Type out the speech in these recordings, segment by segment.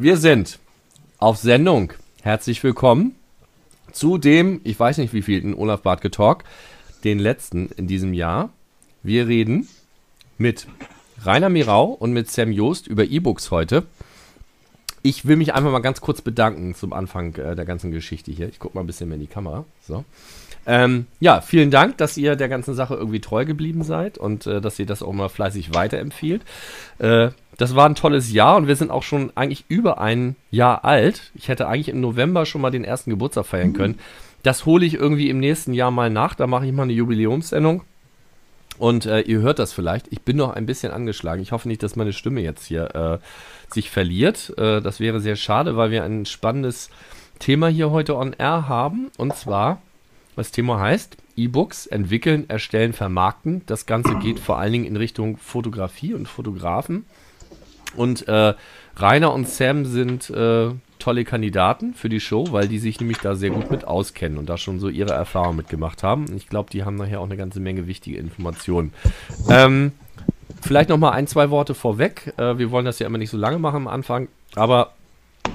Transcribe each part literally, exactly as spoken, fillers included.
Wir sind auf Sendung. Herzlich willkommen zu dem, ich weiß nicht wievielten, Olaf-Bartke-Talk, den letzten in diesem Jahr. Wir reden mit Rainer Mirau und mit Sam Jost über E-Books heute. Ich will mich einfach mal ganz kurz bedanken zum Anfang äh, der ganzen Geschichte hier. Ich gucke mal ein bisschen mehr in die Kamera. So. Ähm, ja, vielen Dank, dass ihr der ganzen Sache irgendwie treu geblieben seid und äh, dass ihr das auch mal fleißig weiterempfiehlt. Äh, das war ein tolles Jahr und wir sind auch schon eigentlich über ein Jahr alt. Ich hätte eigentlich im November schon mal den ersten Geburtstag feiern können. Das hole ich irgendwie im nächsten Jahr mal nach. Da mache ich mal eine Jubiläumssendung. Und äh, ihr hört das vielleicht. Ich bin noch ein bisschen angeschlagen. Ich hoffe nicht, dass meine Stimme jetzt hier äh, sich verliert. Äh, das wäre sehr schade, weil wir ein spannendes Thema hier heute on air haben. Und zwar, das Thema heißt E-Books, entwickeln, erstellen, vermarkten. Das Ganze geht vor allen Dingen in Richtung Fotografie und Fotografen. Und äh, Rainer und Sam sind äh, tolle Kandidaten für die Show, weil die sich nämlich da sehr gut mit auskennen und da schon so ihre Erfahrungen mitgemacht haben. Ich glaube, die haben nachher auch eine ganze Menge wichtige Informationen. Ähm, vielleicht noch mal ein, zwei Worte vorweg. Äh, wir wollen das ja immer nicht so lange machen am Anfang, aber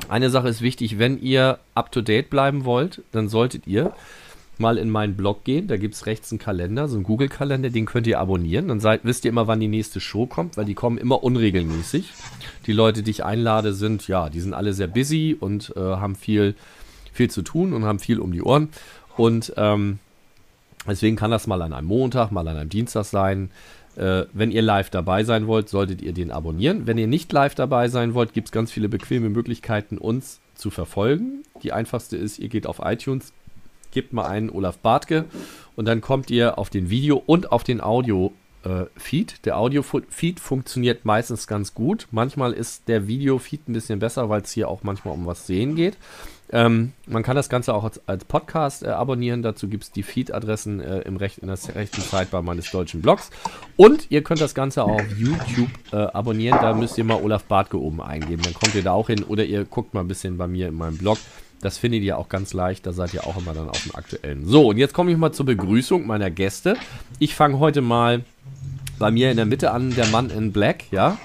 eine Sache ist wichtig, wenn ihr up-to-date bleiben wollt, dann solltet ihr mal in meinen Blog gehen, da gibt es rechts einen Kalender, so einen Google-Kalender, den könnt ihr abonnieren. Dann seid, wisst ihr immer, wann die nächste Show kommt, weil die kommen immer unregelmäßig. Die Leute, die ich einlade, sind, ja, die sind alle sehr busy und äh, haben viel, viel zu tun und haben viel um die Ohren. Und ähm, deswegen kann das mal an einem Montag, mal an einem Dienstag sein. Äh, wenn ihr live dabei sein wollt, solltet ihr den abonnieren. Wenn ihr nicht live dabei sein wollt, gibt es ganz viele bequeme Möglichkeiten, uns zu verfolgen. Die einfachste ist, ihr geht auf iTunes, gebt mal einen Olaf Bartke und dann kommt ihr auf den Video- und auf den Audio-Feed. Äh, der Audio-Feed funktioniert meistens ganz gut. Manchmal ist der Video-Feed ein bisschen besser, weil es hier auch manchmal um was Sehen geht. Ähm, man kann das Ganze auch als, als Podcast äh, abonnieren. Dazu gibt es die Feed-Adressen äh, im Recht, in der rechten Sidebar meines deutschen Blogs. Und ihr könnt das Ganze auch auf YouTube äh, abonnieren. Da müsst ihr mal Olaf Bartke oben eingeben. Dann kommt ihr da auch hin oder ihr guckt mal ein bisschen bei mir in meinem Blog. Das findet ihr auch ganz leicht, da seid ihr auch immer dann auf dem Aktuellen. So, und jetzt komme ich mal zur Begrüßung meiner Gäste. Ich fange heute mal bei mir in der Mitte an, der Mann in Black, ja.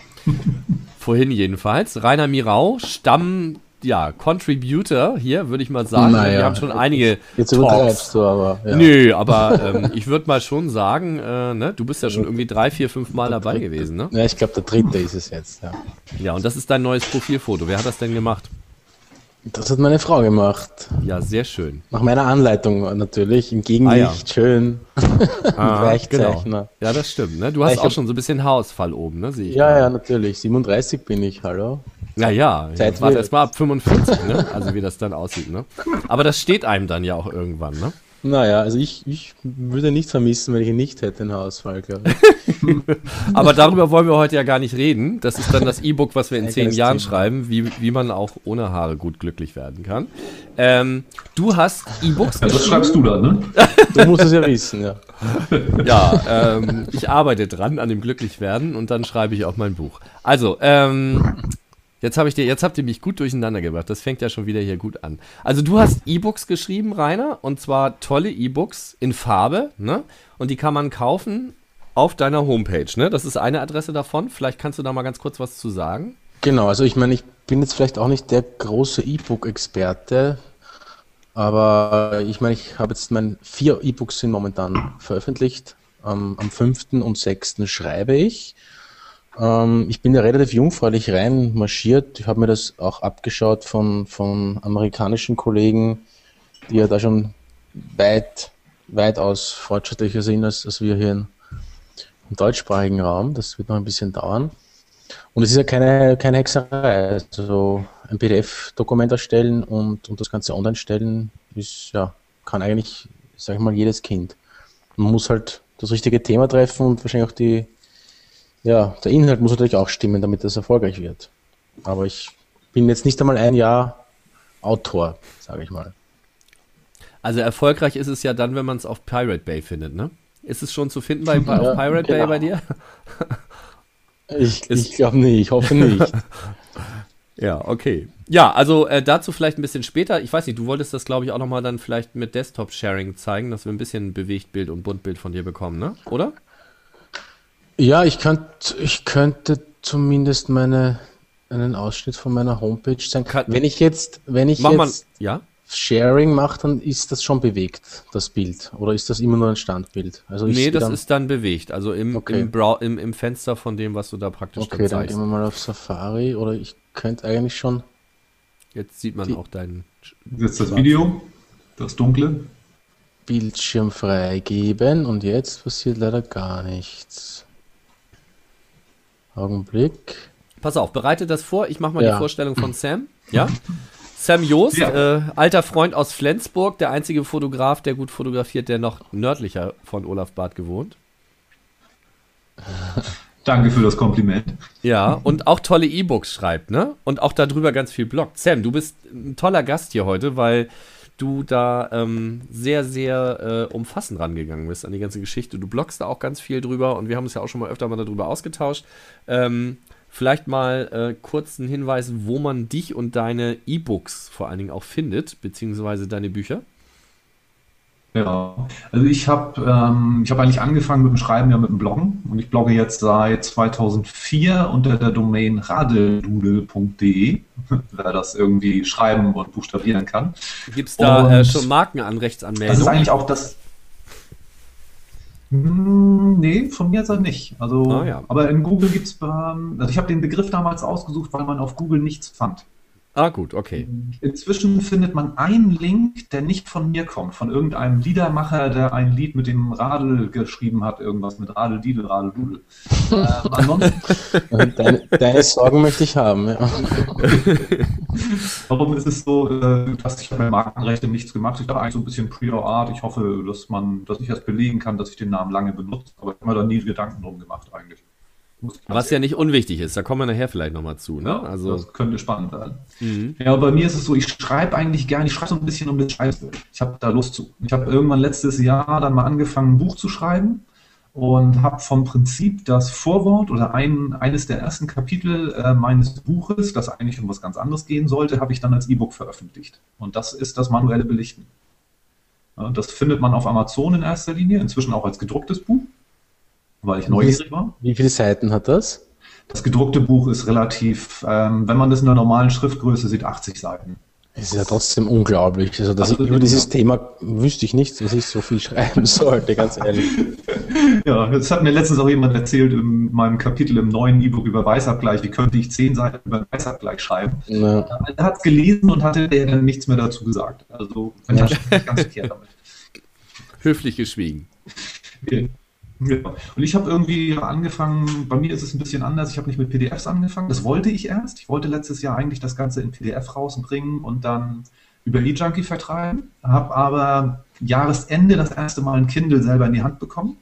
Vorhin jedenfalls. Rainer Mirau, Stamm, ja, Contributor hier, würde ich mal sagen. Naja, wir haben schon einige jetzt Talks. Du, aber, ja. Nö, aber ähm, ich würde mal schon sagen, äh, ne, du bist ja schon irgendwie drei, vier, fünf Mal dabei gewesen, ne? Ja, ich glaube, der dritte ist es jetzt, ja. Ja, und das ist dein neues Profilfoto. Wer hat das denn gemacht? Das hat meine Frau gemacht. Ja, sehr schön. Nach meiner Anleitung natürlich, im Gegenlicht, ah, ja. Schön. Ah, Weichzeichner. Genau. Ja, das stimmt. Ne? Du hast ich auch schon so ein bisschen Haarausfall oben, ne? Sehe ich. Ja, mal. Ja, natürlich. siebenunddreißig bin ich, hallo. Ja, ja. Jetzt warte erst mal ab fünfundvierzig, ne? Also wie das dann aussieht, ne? Aber das steht einem dann ja auch irgendwann, ne? Naja, also ich, ich würde nichts vermissen, wenn ich ihn nicht hätte, den Haarausfall, glaube ich. Aber darüber wollen wir heute ja gar nicht reden. Das ist dann das E-Book, was wir in zehn Jahren Thema. Schreiben, wie, wie man auch ohne Haare gut glücklich werden kann. Ähm, du hast E-Books geschrieben. Das schreibst du dann, ne? Du musst es ja wissen, ja. Ja, ähm, ich arbeite dran an dem Glücklichwerden und dann schreibe ich auch mein Buch. Also, ähm... Jetzt, hab ich dir, jetzt habt ihr mich gut durcheinander gebracht. Das fängt ja schon wieder hier gut an. Also du hast E-Books geschrieben, Rainer, und zwar tolle E-Books in Farbe, ne? Und die kann man kaufen auf deiner Homepage, ne? Das ist eine Adresse davon. Vielleicht kannst du da mal ganz kurz was zu sagen. Genau, also ich meine, ich bin jetzt vielleicht auch nicht der große E-Book-Experte, aber ich meine, ich habe jetzt meine vier E-Books sind momentan veröffentlicht. Am, am fünften und sechsten schreibe ich. Ich bin ja relativ jungfräulich rein marschiert. Ich habe mir das auch abgeschaut von, von amerikanischen Kollegen, die ja da schon weit, weitaus fortschrittlicher sind als, als wir hier in, im deutschsprachigen Raum. Das wird noch ein bisschen dauern. Und es ist ja keine, keine Hexerei. Also ein P D F-Dokument erstellen und, und das Ganze online stellen, ist, ja, kann eigentlich, sag ich mal, jedes Kind. Man muss halt das richtige Thema treffen und wahrscheinlich auch die Ja, der Inhalt muss natürlich auch stimmen, damit das erfolgreich wird. Aber ich bin jetzt nicht einmal ein Jahr Autor, sage ich mal. Also erfolgreich ist es ja dann, wenn man es auf Pirate Bay findet, ne? Ist es schon zu finden bei, bei ja, auf Pirate genau. Bay bei dir? Ich, ich glaube nicht, ich hoffe nicht. Ja, okay. Ja, also äh, dazu vielleicht ein bisschen später. Ich weiß nicht, du wolltest das, glaube ich, auch nochmal dann vielleicht mit Desktop-Sharing zeigen, dass wir ein bisschen Bewegtbild und Buntbild von dir bekommen, ne? Oder? Ja, ich, könnt, ich könnte zumindest meine einen Ausschnitt von meiner Homepage sein. Kann, wenn ich jetzt, wenn ich jetzt man, ja? Sharing mache, dann ist das schon bewegt, das Bild. Oder ist das immer nur ein Standbild? Also nee, das dann, ist dann bewegt. Also im, okay. im, Brow, im, im Fenster von dem, was du da praktisch okay, dann zeigst. Okay, dann gehen wir mal auf Safari. Oder ich könnte eigentlich schon... Jetzt sieht man die, auch deinen... Jetzt das Video, das dunkle. Bildschirm freigeben. Und jetzt passiert leider gar nichts. Augenblick. Pass auf, bereite das vor. Ich mache mal ja. die Vorstellung von Sam. Ja? Sam Jost, ja. äh, alter Freund aus Flensburg, der einzige Fotograf, der gut fotografiert, der noch nördlicher von Olaf Bartke wohnt. Danke für das Kompliment. Ja, und auch tolle E-Books schreibt, ne? Und auch darüber ganz viel bloggt. Sam, du bist ein toller Gast hier heute, weil du da ähm, sehr, sehr äh, umfassend rangegangen bist an die ganze Geschichte. Du bloggst da auch ganz viel drüber und wir haben uns ja auch schon mal öfter mal darüber ausgetauscht. Ähm, Vielleicht mal äh, kurz einen Hinweis, wo man dich und deine E-Books vor allen Dingen auch findet, beziehungsweise deine Bücher. Ja, also ich habe ähm, ich hab eigentlich angefangen mit dem Schreiben, ja mit dem Bloggen. Und ich blogge jetzt seit zweitausendvier unter der Domain radeldoodle punkt de, wer das irgendwie schreiben und buchstabieren kann. Gibt es da äh, schon Markenanrechtsanmeldungen? Das ist eigentlich auch das... Nee, von mir ist er nicht. Also, oh, ja. Aber in Google gibt es, also ich habe den Begriff damals ausgesucht, weil man auf Google nichts fand. Ah gut, okay. Inzwischen findet man einen Link, der nicht von mir kommt, von irgendeinem Liedermacher, der ein Lied mit dem Radl geschrieben hat, irgendwas mit Radl, Didel, Radl, Dudel. ähm, ansonsten deine, deine Sorgen möchte ich haben. Ja. Warum ist es so, dass ich mit Markenrechten nichts gemacht habe? Ich dachte eigentlich so ein bisschen Pre-Art. Ich hoffe, dass man, dass ich das belegen kann, dass ich den Namen lange benutze, aber ich habe mir da nie Gedanken drum gemacht eigentlich. Was ja nicht unwichtig ist, da kommen wir nachher vielleicht nochmal zu. Ne? Ja, also das könnte spannend werden. Mhm. Ja, bei mir ist es so, ich schreibe eigentlich gerne, ich schreibe so ein bisschen um das Scheiße. Ich habe da Lust zu. Ich habe irgendwann letztes Jahr dann mal angefangen, ein Buch zu schreiben und habe vom Prinzip das Vorwort oder ein, eines der ersten Kapitel äh, meines Buches, das eigentlich um was ganz anderes gehen sollte, habe ich dann als E-Book veröffentlicht. Und das ist das manuelle Belichten. Ja, das findet man auf Amazon in erster Linie, inzwischen auch als gedrucktes Buch. Weil ich neugierig war. Wie viele Seiten hat das? Das gedruckte Buch ist relativ, ähm, wenn man das in der normalen Schriftgröße sieht, achtzig Seiten. Es ist ja trotzdem unglaublich. Also, dass also, ich über dieses ja. Thema wüsste ich nicht, dass ich so viel schreiben sollte, ganz ehrlich. Ja, das hat mir letztens auch jemand erzählt in meinem Kapitel im neuen E-Book über Weißabgleich, wie könnte ich zehn Seiten über Weißabgleich schreiben. Ja. Er hat es gelesen und hatte dann nichts mehr dazu gesagt. Also, wenn ja. ich ganz verkehrt damit. Höflich geschwiegen. Okay. Ja. Und ich habe irgendwie angefangen, bei mir ist es ein bisschen anders, ich habe nicht mit P D Fs angefangen, das wollte ich erst, ich wollte letztes Jahr eigentlich das Ganze in P D F rausbringen und dann über E-Junkie vertreiben, habe aber Jahresende das erste Mal ein Kindle selber in die Hand bekommen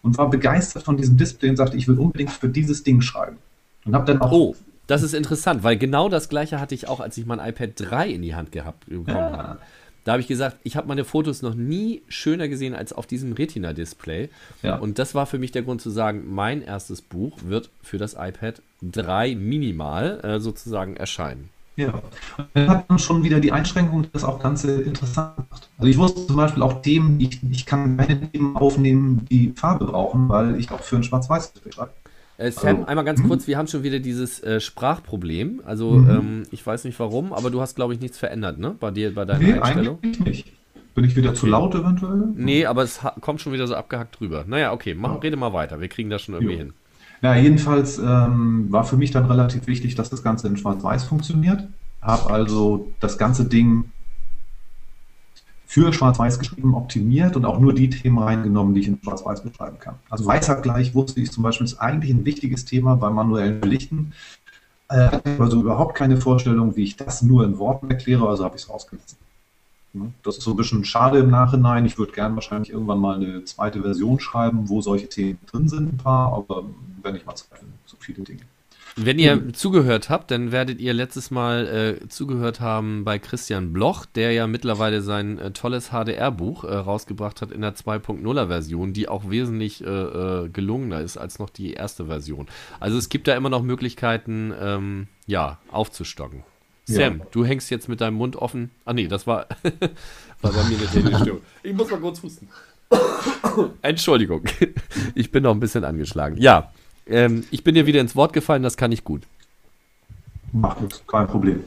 und war begeistert von diesem Display und sagte, ich will unbedingt für dieses Ding schreiben. Und habe dann auch... Oh. Das ist interessant, weil genau das Gleiche hatte ich auch, als ich mein iPad drei in die Hand gehabt bekommen ja. habe. Da habe ich gesagt, ich habe meine Fotos noch nie schöner gesehen als auf diesem Retina-Display. Ja. Und das war für mich der Grund zu sagen, mein erstes Buch wird für das iPad drei minimal äh, sozusagen erscheinen. Ja, und dann hat man schon wieder die Einschränkung, dass das auch Ganze interessant macht. Also ich wusste zum Beispiel auch Themen, ich, ich kann keine Themen aufnehmen, die Farbe brauchen, weil ich auch für ein Schwarz-Weiß-Display schreibe. Äh, Sam, also, einmal ganz kurz, wir haben schon wieder dieses äh, Sprachproblem, also mhm. ähm, ich weiß nicht warum, aber du hast, glaube ich, nichts verändert, ne, bei dir, bei deiner nee, Einstellung? Eigentlich nicht. Bin ich wieder okay. zu laut eventuell? Nee, aber es kommt schon wieder so abgehackt drüber. Naja, okay, mach, ja. rede mal weiter, wir kriegen das schon irgendwie jo. hin. Ja, jedenfalls ähm, war für mich dann relativ wichtig, dass das Ganze in Schwarz-Weiß funktioniert, habe also das ganze Ding für Schwarz-Weiß geschrieben, optimiert und auch nur die Themen reingenommen, die ich in Schwarz-Weiß beschreiben kann. Also Weißabgleich wusste ich zum Beispiel, ist eigentlich ein wichtiges Thema beim manuellen Belichten. Ich äh, hatte also überhaupt keine Vorstellung, wie ich das nur in Worten erkläre, also habe ich es rausgelassen. Das ist so ein bisschen schade im Nachhinein. Ich würde gerne wahrscheinlich irgendwann mal eine zweite Version schreiben, wo solche Themen drin sind, ein paar, aber wenn ich mal Zeit finde, so viele Dinge. Wenn ihr mhm. zugehört habt, dann werdet ihr letztes Mal äh, zugehört haben bei Christian Bloch, der ja mittlerweile sein äh, tolles H D R-Buch äh, rausgebracht hat in der zwei Punkt null-er Version, die auch wesentlich äh, äh, gelungener ist als noch die erste Version. Also es gibt da immer noch Möglichkeiten, ähm, ja, aufzustocken. Sam, ja. du hängst jetzt mit deinem Mund offen. Ah nee, das war, war bei mir eine technische Störung. Ich muss mal kurz husten. Entschuldigung, ich bin noch ein bisschen angeschlagen. Ja. Ähm, ich bin dir wieder ins Wort gefallen, das kann ich gut. Macht nichts, kein Problem.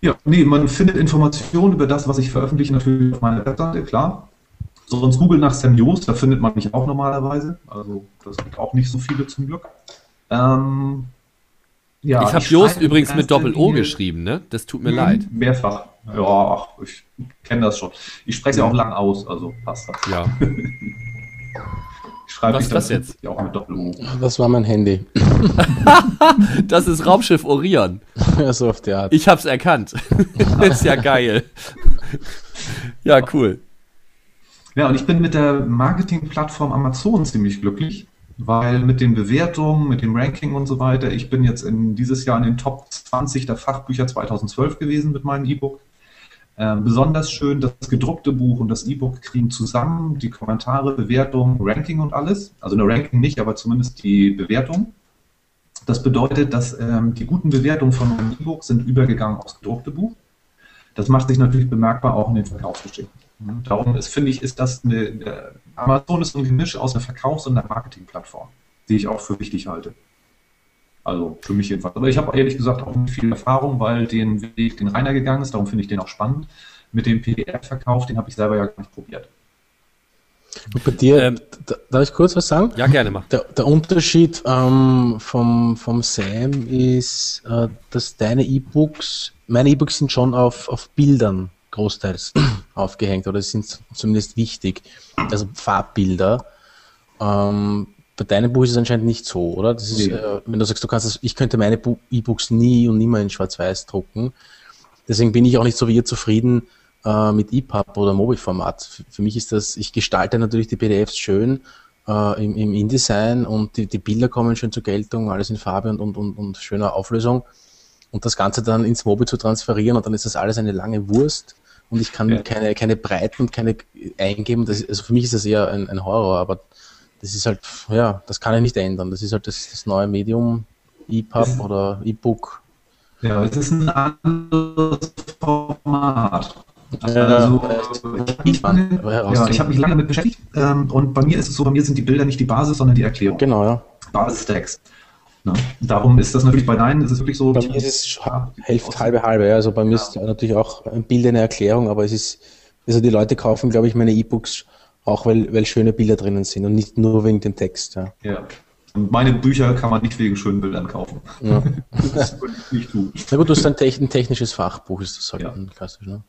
Ja, nee, man findet Informationen über das, was ich veröffentliche, natürlich auf meiner Webseite, klar. Sonst Google nach Sam Jost, da findet man mich auch normalerweise. Also das gibt auch nicht so viele zum Glück. Ähm, ja, ich habe Jost übrigens mit Doppel-O geschrieben, ne? Das tut mir leid. Mehrfach. Ja, ach, ich kenne das schon. Ich spreche ja auch lang aus, also passt das. Ja. Ich schreibe mich das jetzt ja auch mit Doppel-O. Das war mein Handy. Das ist Raumschiff Orion. So auf der Art. Ich hab's erkannt. Ist ja geil. Ja, cool. Ja, und ich bin mit der Marketingplattform Amazon ziemlich glücklich, weil mit den Bewertungen, mit dem Ranking und so weiter, ich bin jetzt in, dieses Jahr in den Top zwanzig der Fachbücher zweitausendzwölf gewesen mit meinem E-Book. Äh, besonders schön, das gedruckte Buch und das E-Book kriegen zusammen die Kommentare, Bewertungen, Ranking und alles. Also eine Ranking nicht, aber zumindest die Bewertung. Das bedeutet, dass ähm, die guten Bewertungen von meinem E-Book sind übergegangen aufs gedruckte Buch. Das macht sich natürlich bemerkbar auch in den Verkaufsgeschichten. Darum ist, finde ich, ist das eine, äh, Amazon ist ein Gemisch aus einer Verkaufs- und einer Marketingplattform, die ich auch für wichtig halte. Also für mich jedenfalls. Aber ich habe ehrlich gesagt auch nicht viel Erfahrung, weil den Weg, den Rainer gegangen ist, darum finde ich den auch spannend. Mit dem P D F-Verkauf, den habe ich selber ja gar nicht probiert. Und bei dir, ähm, da, darf ich kurz was sagen? Ja, gerne mal. Der, der Unterschied ähm, vom, vom Sam ist, äh, dass deine E-Books, meine E-Books sind schon auf, auf Bildern großteils aufgehängt oder sind zumindest wichtig, also Farbbilder. Ähm, bei deinem Buch ist es anscheinend nicht so, oder? Das ist, nee. äh, wenn du sagst, du kannst das, ich könnte meine E-Books nie und nimmer in Schwarz-Weiß drucken, deswegen bin ich auch nicht so wie ihr zufrieden äh, mit E P U B oder Mobi-Format. Für mich ist das, ich gestalte natürlich die P D Fs schön äh, im, im InDesign und die, die Bilder kommen schön zur Geltung, alles in Farbe und, und, und, und schöner Auflösung und das Ganze dann ins Mobi zu transferieren und dann ist das alles eine lange Wurst. Und ich kann ja. keine, keine Breiten und keine eingeben. Das, also für mich ist das eher ein, ein Horror, aber das ist halt, ja, das kann ich nicht ändern. Das ist halt das, das neue Medium, E P U B oder E-Book. Ja, es ist ein anderes Format. Also, ich ja, ich habe mich lange damit beschäftigt ähm, und bei mir ist es so, bei mir sind die Bilder nicht die Basis, sondern die Erklärung. Genau, ja. Basistext. Na, darum ist das natürlich bei deinen, ist es wirklich so... Bei mir ist es Hälfte, halbe, halbe. Also bei mir ja. ist natürlich auch ein Bild eine Erklärung, aber es ist, also die Leute kaufen, glaube ich, meine E-Books auch, weil, weil schöne Bilder drinnen sind und nicht nur wegen dem Text. Ja. ja. Und meine Bücher kann man nicht wegen schönen Bildern kaufen. Ja. Das würde ich nicht tun. Na gut, du hast ein, techn- ein technisches Fachbuch, ist das halt ja. klassisch, ne?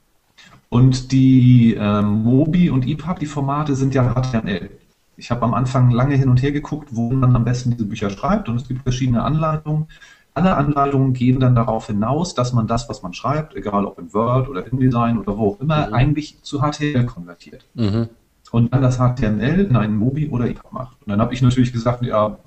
Und die ähm, Mobi und E P U B, die Formate sind ja H T M L. Ich habe am Anfang lange hin und her geguckt, wo man am besten diese Bücher schreibt und es gibt verschiedene Anleitungen. Alle Anleitungen gehen dann darauf hinaus, dass man das, was man schreibt, egal ob in Word oder InDesign oder wo auch immer, mhm. eigentlich zu H T M L konvertiert. Mhm. Und dann das H T M L in einen Mobi oder E P U B macht. Und dann habe ich natürlich gesagt, ja,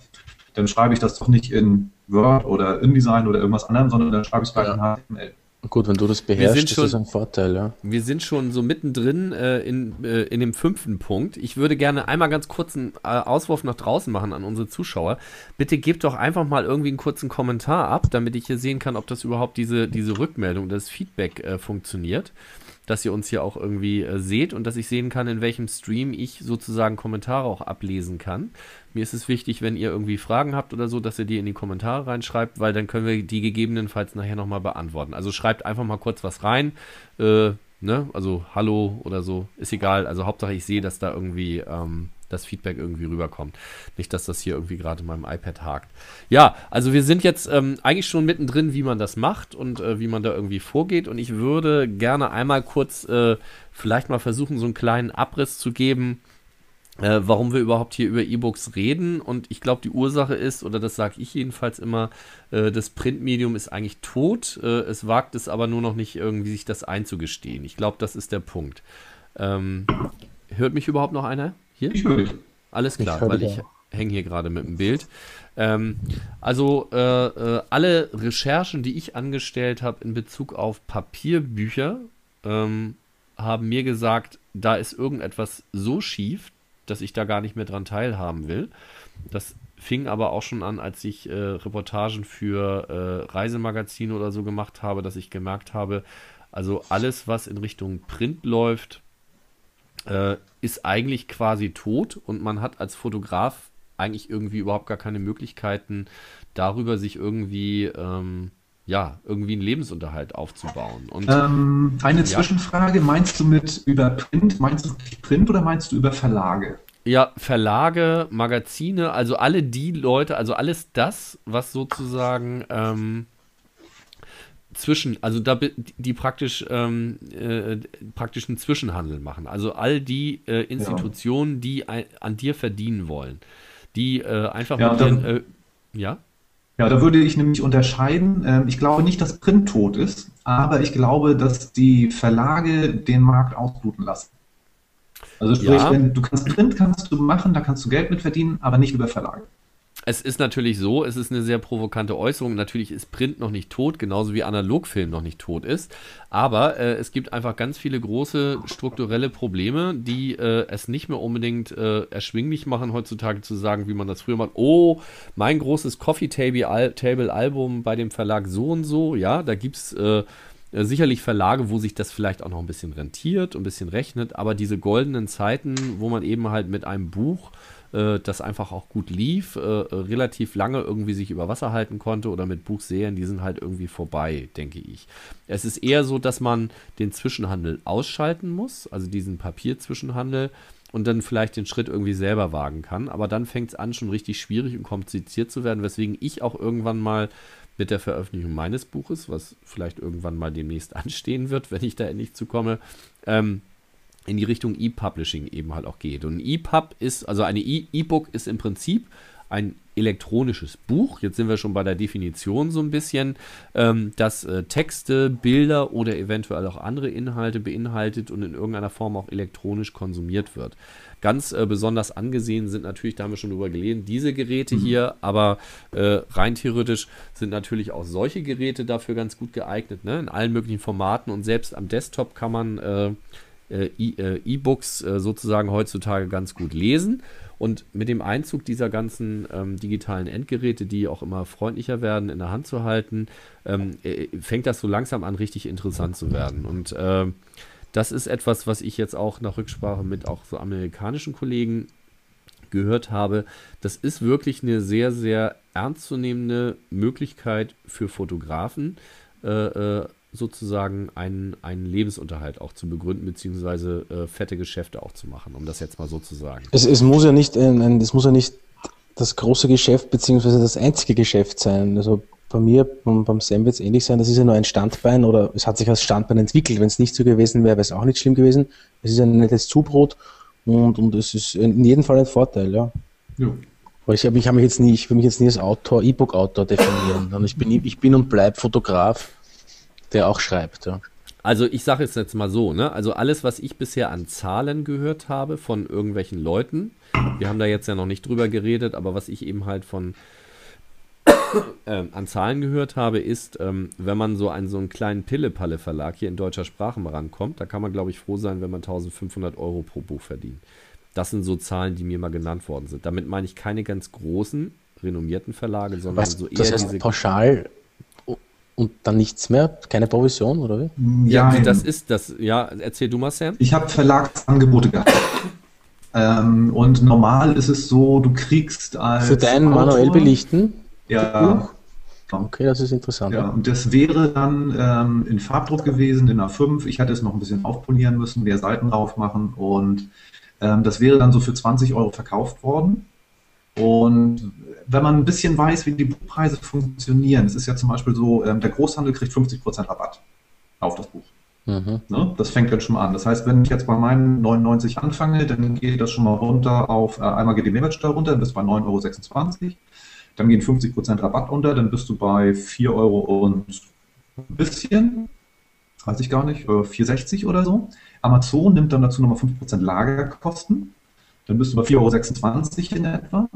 dann schreibe ich das doch nicht in Word oder InDesign oder irgendwas anderem, sondern dann schreibe ich es gleich ja. in H T M L. Gut, wenn du das beherrschst, schon, ist das ein Vorteil, ja. Wir sind schon so mittendrin äh, in, äh, in dem fünften Punkt. Ich würde gerne einmal ganz kurz einen äh, Auswurf nach draußen machen an unsere Zuschauer. Bitte gebt doch einfach mal irgendwie einen kurzen Kommentar ab, damit ich hier sehen kann, ob das überhaupt diese, diese Rückmeldung, das Feedback äh, funktioniert. Dass ihr uns hier auch irgendwie äh, seht und dass ich sehen kann, in welchem Stream ich sozusagen Kommentare auch ablesen kann. Mir ist es wichtig, wenn ihr irgendwie Fragen habt oder so, dass ihr die in die Kommentare reinschreibt, weil dann können wir die gegebenenfalls nachher nochmal beantworten. Also schreibt einfach mal kurz was rein, äh, ne? Also hallo oder so, ist egal. Also Hauptsache ich sehe, dass da irgendwie ähm, das Feedback irgendwie rüberkommt. Nicht, dass das hier irgendwie gerade in meinem iPad hakt. Ja, also wir sind jetzt ähm, eigentlich schon mittendrin, wie man das macht und äh, wie man da irgendwie vorgeht. Und ich würde gerne einmal kurz äh, vielleicht mal versuchen, so einen kleinen Abriss zu geben, äh, warum wir überhaupt hier über E-Books reden. Und ich glaube, die Ursache ist, oder das sage ich jedenfalls immer, äh, das Printmedium ist eigentlich tot. Äh, es wagt es aber nur noch nicht irgendwie, sich das einzugestehen. Ich glaube, das ist der Punkt. Ähm, hört mich überhaupt noch einer? Hier? Ich höre. Alles klar, ich weil ich hänge hier gerade mit dem Bild. Ähm, also äh, äh, alle Recherchen, die ich angestellt habe in Bezug auf Papierbücher, ähm, haben mir gesagt, da ist irgendetwas so schief, dass ich da gar nicht mehr dran teilhaben will. Das fing aber auch schon an, als ich äh, Reportagen für äh, Reisemagazine oder so gemacht habe, dass ich gemerkt habe, also alles, was in Richtung Print läuft, ist eigentlich quasi tot und man hat als Fotograf eigentlich irgendwie überhaupt gar keine Möglichkeiten darüber, sich irgendwie ähm, ja, irgendwie einen Lebensunterhalt aufzubauen. Und, ähm, eine Zwischenfrage, ja. Meinst du mit über Print, meinst du Print oder meinst du über Verlage? Ja, Verlage, Magazine, also alle die Leute, also alles das, was sozusagen ähm, zwischen, also da die praktisch, ähm, äh, praktisch einen Zwischenhandel machen. Also all die äh, Institutionen, ja. die ein, an dir verdienen wollen, die äh, einfach ja, mit dann, ihren, äh, ja? Ja, da würde ich nämlich unterscheiden. Ich glaube nicht, dass Print tot ist, aber ich glaube, dass die Verlage den Markt ausbluten lassen. Also sprich, ja. wenn du kannst Print kannst du machen, da kannst du Geld mit verdienen, aber nicht über Verlage. Es ist natürlich so, es ist eine sehr provokante Äußerung. Natürlich ist Print noch nicht tot, genauso wie Analogfilm noch nicht tot ist. Aber äh, es gibt einfach ganz viele große strukturelle Probleme, die äh, es nicht mehr unbedingt äh, erschwinglich machen, heutzutage zu sagen, wie man das früher macht. Oh, mein großes Coffee-Table-Album bei dem Verlag so und so. Ja, da gibt es äh, sicherlich Verlage, wo sich das vielleicht auch noch ein bisschen rentiert, ein bisschen rechnet. Aber diese goldenen Zeiten, wo man eben halt mit einem Buch das einfach auch gut lief, äh, relativ lange irgendwie sich über Wasser halten konnte oder mit Buchserien, die sind halt irgendwie vorbei, denke ich. Es ist eher so, dass man den Zwischenhandel ausschalten muss, also diesen Papierzwischenhandel und dann vielleicht den Schritt irgendwie selber wagen kann, aber dann fängt es an, schon richtig schwierig und kompliziert zu werden, weswegen ich auch irgendwann mal mit der Veröffentlichung meines Buches, was vielleicht irgendwann mal demnächst anstehen wird, wenn ich da endlich zukomme, ähm, in die Richtung E-Publishing eben halt auch geht. Und E-Pub ist, also eine E-Book ist im Prinzip ein elektronisches Buch. Jetzt sind wir schon bei der Definition so ein bisschen, ähm, das äh, Texte, Bilder oder eventuell auch andere Inhalte beinhaltet und in irgendeiner Form auch elektronisch konsumiert wird. Ganz äh, besonders angesehen sind natürlich, da haben wir schon drüber gelesen, diese Geräte mhm. hier, aber äh, rein theoretisch sind natürlich auch solche Geräte dafür ganz gut geeignet, ne? In allen möglichen Formaten und selbst am Desktop kann man äh, E-Books sozusagen heutzutage ganz gut lesen und mit dem Einzug dieser ganzen ähm, digitalen Endgeräte, die auch immer freundlicher werden, in der Hand zu halten, ähm, äh, fängt das so langsam an, richtig interessant zu werden und äh, das ist etwas, was ich jetzt auch nach Rücksprache mit auch so amerikanischen Kollegen gehört habe. Das ist wirklich eine sehr, sehr ernstzunehmende Möglichkeit für Fotografen, äh, äh, sozusagen einen, einen Lebensunterhalt auch zu begründen, beziehungsweise äh, fette Geschäfte auch zu machen, um das jetzt mal so zu sagen. Es, es, muss, ja nicht, äh, es muss ja nicht das große Geschäft, beziehungsweise das einzige Geschäft sein. Also bei mir, beim, beim Sam wird es ähnlich sein, das ist ja nur ein Standbein oder es hat sich als Standbein entwickelt. Wenn es nicht so gewesen wäre, wäre es auch nicht schlimm gewesen. Es ist ein nettes Zubrot und, und es ist in jedem Fall ein Vorteil, ja. ja. Aber ich, ich, mich jetzt nie, ich will mich jetzt nie als Autor, E-Book-Autor definieren. Und ich, bin, ich bin und bleibe Fotograf, der auch schreibt, ja. Also ich sage es jetzt mal so, ne? Also alles, was ich bisher an Zahlen gehört habe von irgendwelchen Leuten, wir haben da jetzt ja noch nicht drüber geredet, aber was ich eben halt von äh, an Zahlen gehört habe, ist, ähm, wenn man so einen so einen kleinen Pille-Palle-Verlag hier in deutscher Sprache mal rankommt, da kann man, glaube ich, froh sein, wenn man eintausendfünfhundert Euro pro Buch verdient. Das sind so Zahlen, die mir mal genannt worden sind. Damit meine ich keine ganz großen, renommierten Verlage, sondern was, so eher das heißt diese pauschal... Und dann nichts mehr? Keine Provision, oder wie? Ja, ja das ist das. Ja, erzähl du mal, Sam. Ich habe Verlagsangebote gehabt. ähm, und normal ist es so, du kriegst als für dein Autor, manuell belichten? Ja. Buch? Okay, das ist interessant. Ja, und das wäre dann ähm, in Farbdruck gewesen, in A fünf. Ich hatte es noch ein bisschen aufpolieren müssen, mehr Seiten drauf machen. Und ähm, das wäre dann so für zwanzig Euro verkauft worden. Und wenn man ein bisschen weiß, wie die Buchpreise funktionieren, es ist ja zum Beispiel so, ähm, der Großhandel kriegt fünfzig Prozent Rabatt auf das Buch. Mhm. Ne? Das fängt dann schon mal an. Das heißt, wenn ich jetzt bei meinen neunundneunzig anfange, dann geht das schon mal runter auf, äh, einmal geht die Mehrwertsteuer runter, dann bist du bei neun Euro sechsundzwanzig, dann gehen fünfzig Prozent Rabatt unter, dann bist du bei vier Euro und ein bisschen, weiß ich gar nicht, äh, vier Euro sechzig oder so. Amazon nimmt dann dazu nochmal fünf Prozent Lagerkosten. Dann bist du bei vier Euro sechsundzwanzig in etwa.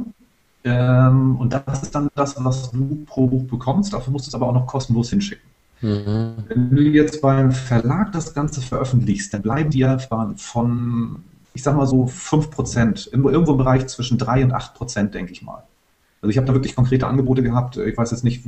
Ähm, und das ist dann das, was du pro Buch bekommst. Dafür musst du es aber auch noch kostenlos hinschicken. Mhm. Wenn du jetzt beim Verlag das Ganze veröffentlichst, dann bleiben die ja von, ich sag mal so, fünf Prozent, irgendwo im Bereich zwischen drei und acht Prozent, denke ich mal. Also ich habe da wirklich konkrete Angebote gehabt. Ich weiß jetzt nicht,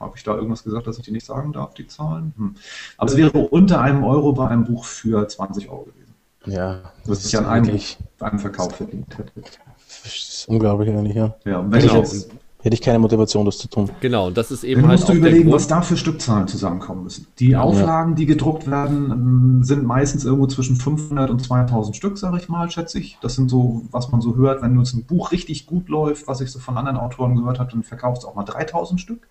habe ich da irgendwas gesagt, dass ich die nicht sagen darf, die Zahlen? Hm. Aber es wäre unter einem Euro bei einem Buch für zwanzig Euro gewesen. Ja, das, das ist ja eigentlich beim Verkauf verdient hätte. Das ist unglaublich eigentlich, ja. Ja, und wenn genau. ich jetzt, hätte ich keine Motivation, das zu tun. Genau, und das ist eben dann halt musst du überlegen, was da für Stückzahlen zusammenkommen müssen. Die Auflagen, ja. die gedruckt werden, sind meistens irgendwo zwischen fünfhundert und zweitausend Stück, sage ich mal, schätze ich. Das sind so, was man so hört, wenn jetzt ein Buch richtig gut läuft, was ich so von anderen Autoren gehört habe, dann verkaufst du auch mal dreitausend Stück.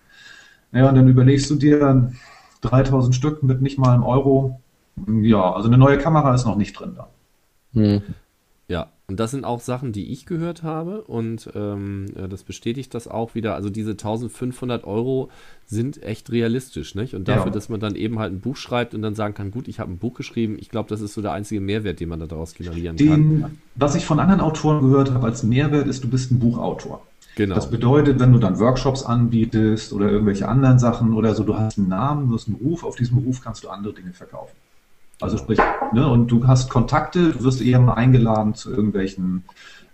Ja, und dann überlegst du dir dreitausend Stück mit nicht mal einem Euro. Ja, also eine neue Kamera ist noch nicht drin da. Hm. Ja, und das sind auch Sachen, die ich gehört habe und ähm, das bestätigt das auch wieder. Also diese eintausendfünfhundert Euro sind echt realistisch, nicht? Und dafür, ja. dass man dann eben halt ein Buch schreibt und dann sagen kann, gut, ich habe ein Buch geschrieben. Ich glaube, das ist so der einzige Mehrwert, den man daraus generieren den, kann. Was ich von anderen Autoren gehört habe als Mehrwert ist, du bist ein Buchautor. Genau. Das bedeutet, wenn du dann Workshops anbietest oder irgendwelche anderen Sachen oder so, du hast einen Namen, du hast einen Ruf, auf diesem Ruf kannst du andere Dinge verkaufen. Also sprich, ne, und du hast Kontakte, du wirst eher mal eingeladen zu irgendwelchen,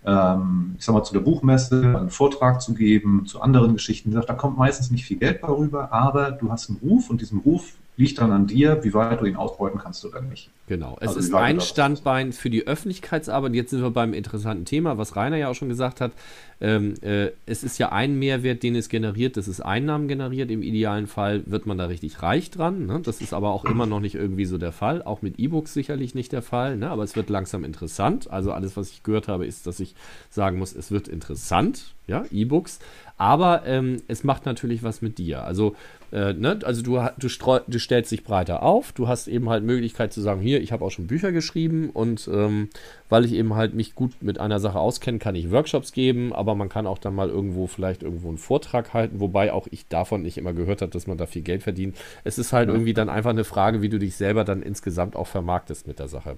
ähm, ich sag mal, zu der Buchmesse, einen Vortrag zu geben, zu anderen Geschichten. Da kommt meistens nicht viel Geld bei rüber, aber du hast einen Ruf und diesen Ruf liegt dann an dir, wie weit du ihn ausbeuten kannst oder nicht. Genau, es also ist ein Standbein für die Öffentlichkeitsarbeit. Jetzt sind wir beim interessanten Thema, was Rainer ja auch schon gesagt hat. Ähm, äh, es ist ja ein Mehrwert, den es generiert, das ist Einnahmen generiert. Im idealen Fall wird man da richtig reich dran. Ne? Das ist aber auch immer noch nicht irgendwie so der Fall. Auch mit E-Books sicherlich nicht der Fall. Ne? Aber es wird langsam interessant. Also alles, was ich gehört habe, ist, dass ich sagen muss, es wird interessant, ja, E-Books. Aber ähm, es macht natürlich was mit dir. Also, äh, ne? also du, du, streu, du stellst dich breiter auf. Du hast eben halt Möglichkeit zu sagen, hier, ich habe auch schon Bücher geschrieben und ähm, weil ich eben halt mich gut mit einer Sache auskenne, kann ich Workshops geben, aber man kann auch dann mal irgendwo vielleicht irgendwo einen Vortrag halten, wobei auch ich davon nicht immer gehört habe, dass man da viel Geld verdient. Es ist halt irgendwie dann einfach eine Frage, wie du dich selber dann insgesamt auch vermarktest mit der Sache.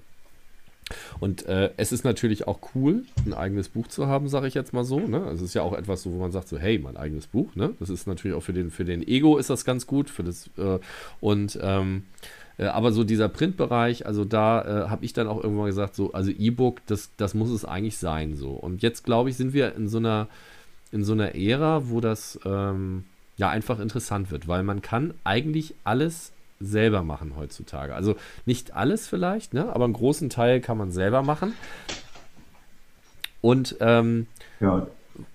Und äh, es ist natürlich auch cool, ein eigenes Buch zu haben, sage ich jetzt mal so. Ne? Es ist ja auch etwas so, wo man sagt so, hey, mein eigenes Buch. Ne? Das ist natürlich auch für den, für den Ego ist das ganz gut. Für das, äh, und ähm, aber so dieser Printbereich, also da äh, habe ich dann auch irgendwann gesagt, so, also E-Book, das, das muss es eigentlich sein, so. Und jetzt, glaube ich, sind wir in so einer, in so einer Ära, wo das ähm, ja einfach interessant wird, weil man kann eigentlich alles selber machen heutzutage. Also nicht alles vielleicht, ne, aber einen großen Teil kann man selber machen. Und ähm, ja.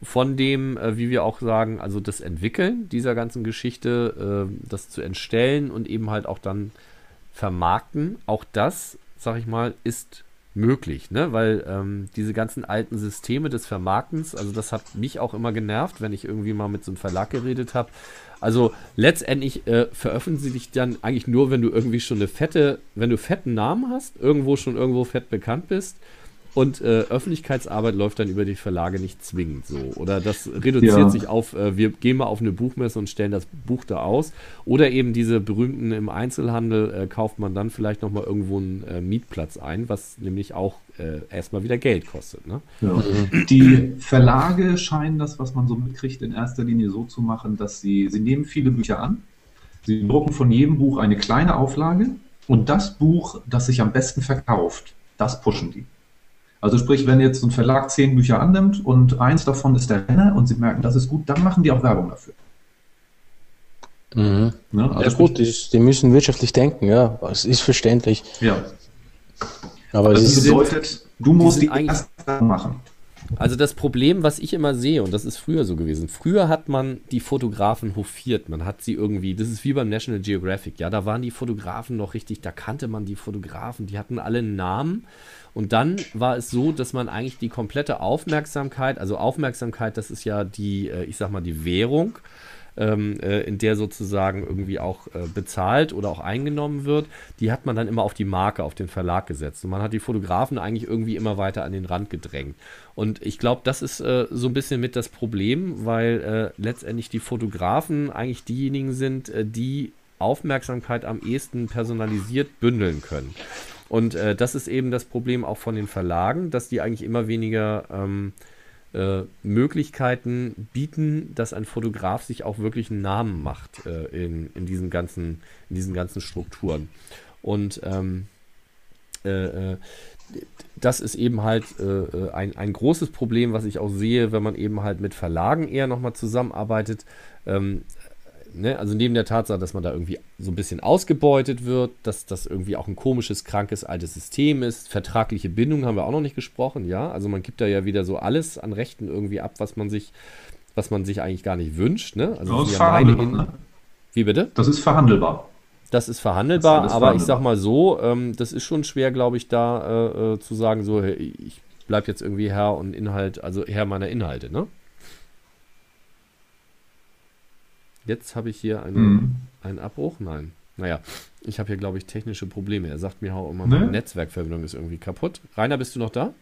von dem, äh, wie wir auch sagen, also das Entwickeln dieser ganzen Geschichte, äh, das zu entstellen und eben halt auch dann vermarkten, auch das, sag ich mal, ist möglich, ne? Weil ähm, diese ganzen alten Systeme des Vermarktens, also das hat mich auch immer genervt, wenn ich irgendwie mal mit so einem Verlag geredet habe. Also letztendlich äh, veröffentlichen sie dich dann eigentlich nur, wenn du irgendwie schon eine fette, wenn du fetten Namen hast, irgendwo schon irgendwo fett bekannt bist. Und äh, Öffentlichkeitsarbeit läuft dann über die Verlage nicht zwingend so. Oder das reduziert ja. sich auf, äh, wir gehen mal auf eine Buchmesse und stellen das Buch da aus. Oder eben diese berühmten im Einzelhandel äh, kauft man dann vielleicht nochmal irgendwo einen äh, Mietplatz ein, was nämlich auch äh, erstmal wieder Geld kostet. Ne? Ja. Die Verlage scheinen das, was man so mitkriegt, in erster Linie so zu machen, dass sie, sie nehmen viele Bücher an, sie drucken von jedem Buch eine kleine Auflage und das Buch, das sich am besten verkauft, das pushen die. Also sprich, wenn jetzt so ein Verlag zehn Bücher annimmt und eins davon ist der Renner und sie merken, das ist gut, dann machen die auch Werbung dafür. Mhm. Ne? Also ja gut, die, die müssen wirtschaftlich denken, ja, es ist verständlich. Ja. Aber also es bedeutet, sind, du musst die, die ersten machen. Also das Problem, was ich immer sehe, und das ist früher so gewesen, früher hat man die Fotografen hofiert, man hat sie irgendwie, das ist wie beim National Geographic, ja, da waren die Fotografen noch richtig, da kannte man die Fotografen, die hatten alle einen Namen und dann war es so, dass man eigentlich die komplette Aufmerksamkeit, also Aufmerksamkeit, das ist ja die, ich sag mal, die Währung, Ähm, äh, in der sozusagen irgendwie auch äh, bezahlt oder auch eingenommen wird, die hat man dann immer auf die Marke, auf den Verlag gesetzt. Und man hat die Fotografen eigentlich irgendwie immer weiter an den Rand gedrängt. Und ich glaube, das ist äh, so ein bisschen mit das Problem, weil äh, letztendlich die Fotografen eigentlich diejenigen sind, äh, die Aufmerksamkeit am ehesten personalisiert bündeln können. Und äh, das ist eben das Problem auch von den Verlagen, dass die eigentlich immer weniger ähm, Äh, Möglichkeiten bieten, dass ein Fotograf sich auch wirklich einen Namen macht äh, in, in, diesen ganzen, in diesen ganzen Strukturen. Und ähm, äh, äh, das ist eben halt äh, ein, ein großes Problem, was ich auch sehe, wenn man eben halt mit Verlagen eher nochmal zusammenarbeitet. Ähm, Ne, also neben der Tatsache, dass man da irgendwie so ein bisschen ausgebeutet wird, dass das irgendwie auch ein komisches, krankes, altes System ist. Vertragliche Bindung haben wir auch noch nicht gesprochen, ja. Also man gibt da ja wieder so alles an Rechten irgendwie ab, was man sich was man sich eigentlich gar nicht wünscht. Ne? Also das ist verhandelbar. In... Wie bitte? Das ist verhandelbar. Das ist verhandelbar, das ist aber verhandelbar. Ich sag mal so, ähm, das ist schon schwer, glaube ich, da äh, zu sagen, so, ich bleib jetzt irgendwie Herr und Inhalt, also Herr meiner Inhalte, ne? Jetzt habe ich hier einen, hm. einen Abbruch. Nein. Naja, ich habe hier, glaube ich, technische Probleme. Er sagt mir auch immer, nee. Meine Netzwerkverbindung ist irgendwie kaputt. Rainer, bist du noch da?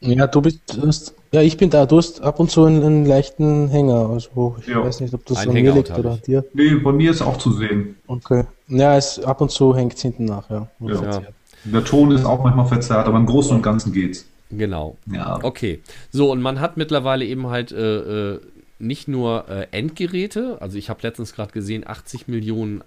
Ja, du bist, du hast, ja, ich bin da. Du hast ab und zu einen, einen leichten Hänger. Also ich ja. weiß nicht, ob das ein an mir liegt oder an dir. Nee, bei mir ist auch zu sehen. Okay. Ja, es, ab und zu hängt es hinten nach, ja. ja. ja. Der Ton ist auch manchmal verzerrt, aber im Großen und Ganzen geht's. Genau. Ja. Okay. So, und man hat mittlerweile eben halt äh, nicht nur äh, Endgeräte. Also ich habe letztens gerade gesehen, achtzig Millionen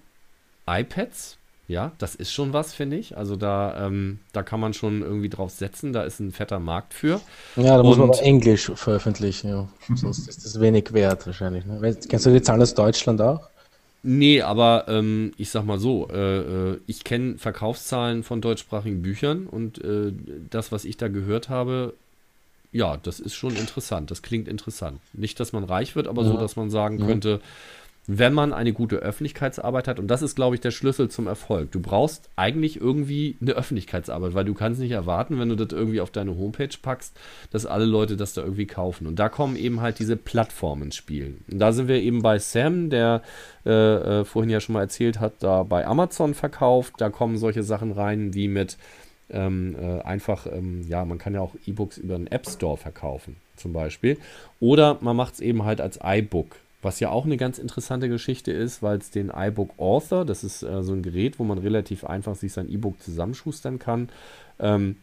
iPads. Ja, das ist schon was, finde ich. Also da, ähm, da kann man schon irgendwie drauf setzen. Da ist ein fetter Markt für. Ja, da muss man aber Englisch veröffentlichen. Ja. Sonst ist das wenig wert wahrscheinlich. Ne? Kennst du die Zahlen aus Deutschland auch? Nee, aber ähm, ich sag mal so, äh, ich kenne Verkaufszahlen von deutschsprachigen Büchern und äh, das, was ich da gehört habe, ja, das ist schon interessant. Das klingt interessant. Nicht, dass man reich wird, aber ja. so, dass man sagen ja. könnte, wenn man eine gute Öffentlichkeitsarbeit hat, und das ist, glaube ich, der Schlüssel zum Erfolg. Du brauchst eigentlich irgendwie eine Öffentlichkeitsarbeit, weil du kannst nicht erwarten, wenn du das irgendwie auf deine Homepage packst, dass alle Leute das da irgendwie kaufen. Und da kommen eben halt diese Plattformen ins Spiel. Und da sind wir eben bei Sam, der äh, äh, vorhin ja schon mal erzählt hat, da bei Amazon verkauft. Da kommen solche Sachen rein, wie mit ähm, äh, einfach, ähm, ja, man kann ja auch E-Books über einen App Store verkaufen, zum Beispiel. Oder man macht es eben halt als iBook. Was ja auch eine ganz interessante Geschichte ist, weil es den iBook Author, das ist äh, so ein Gerät, wo man relativ einfach sich sein E-Book zusammenschustern kann, ähm,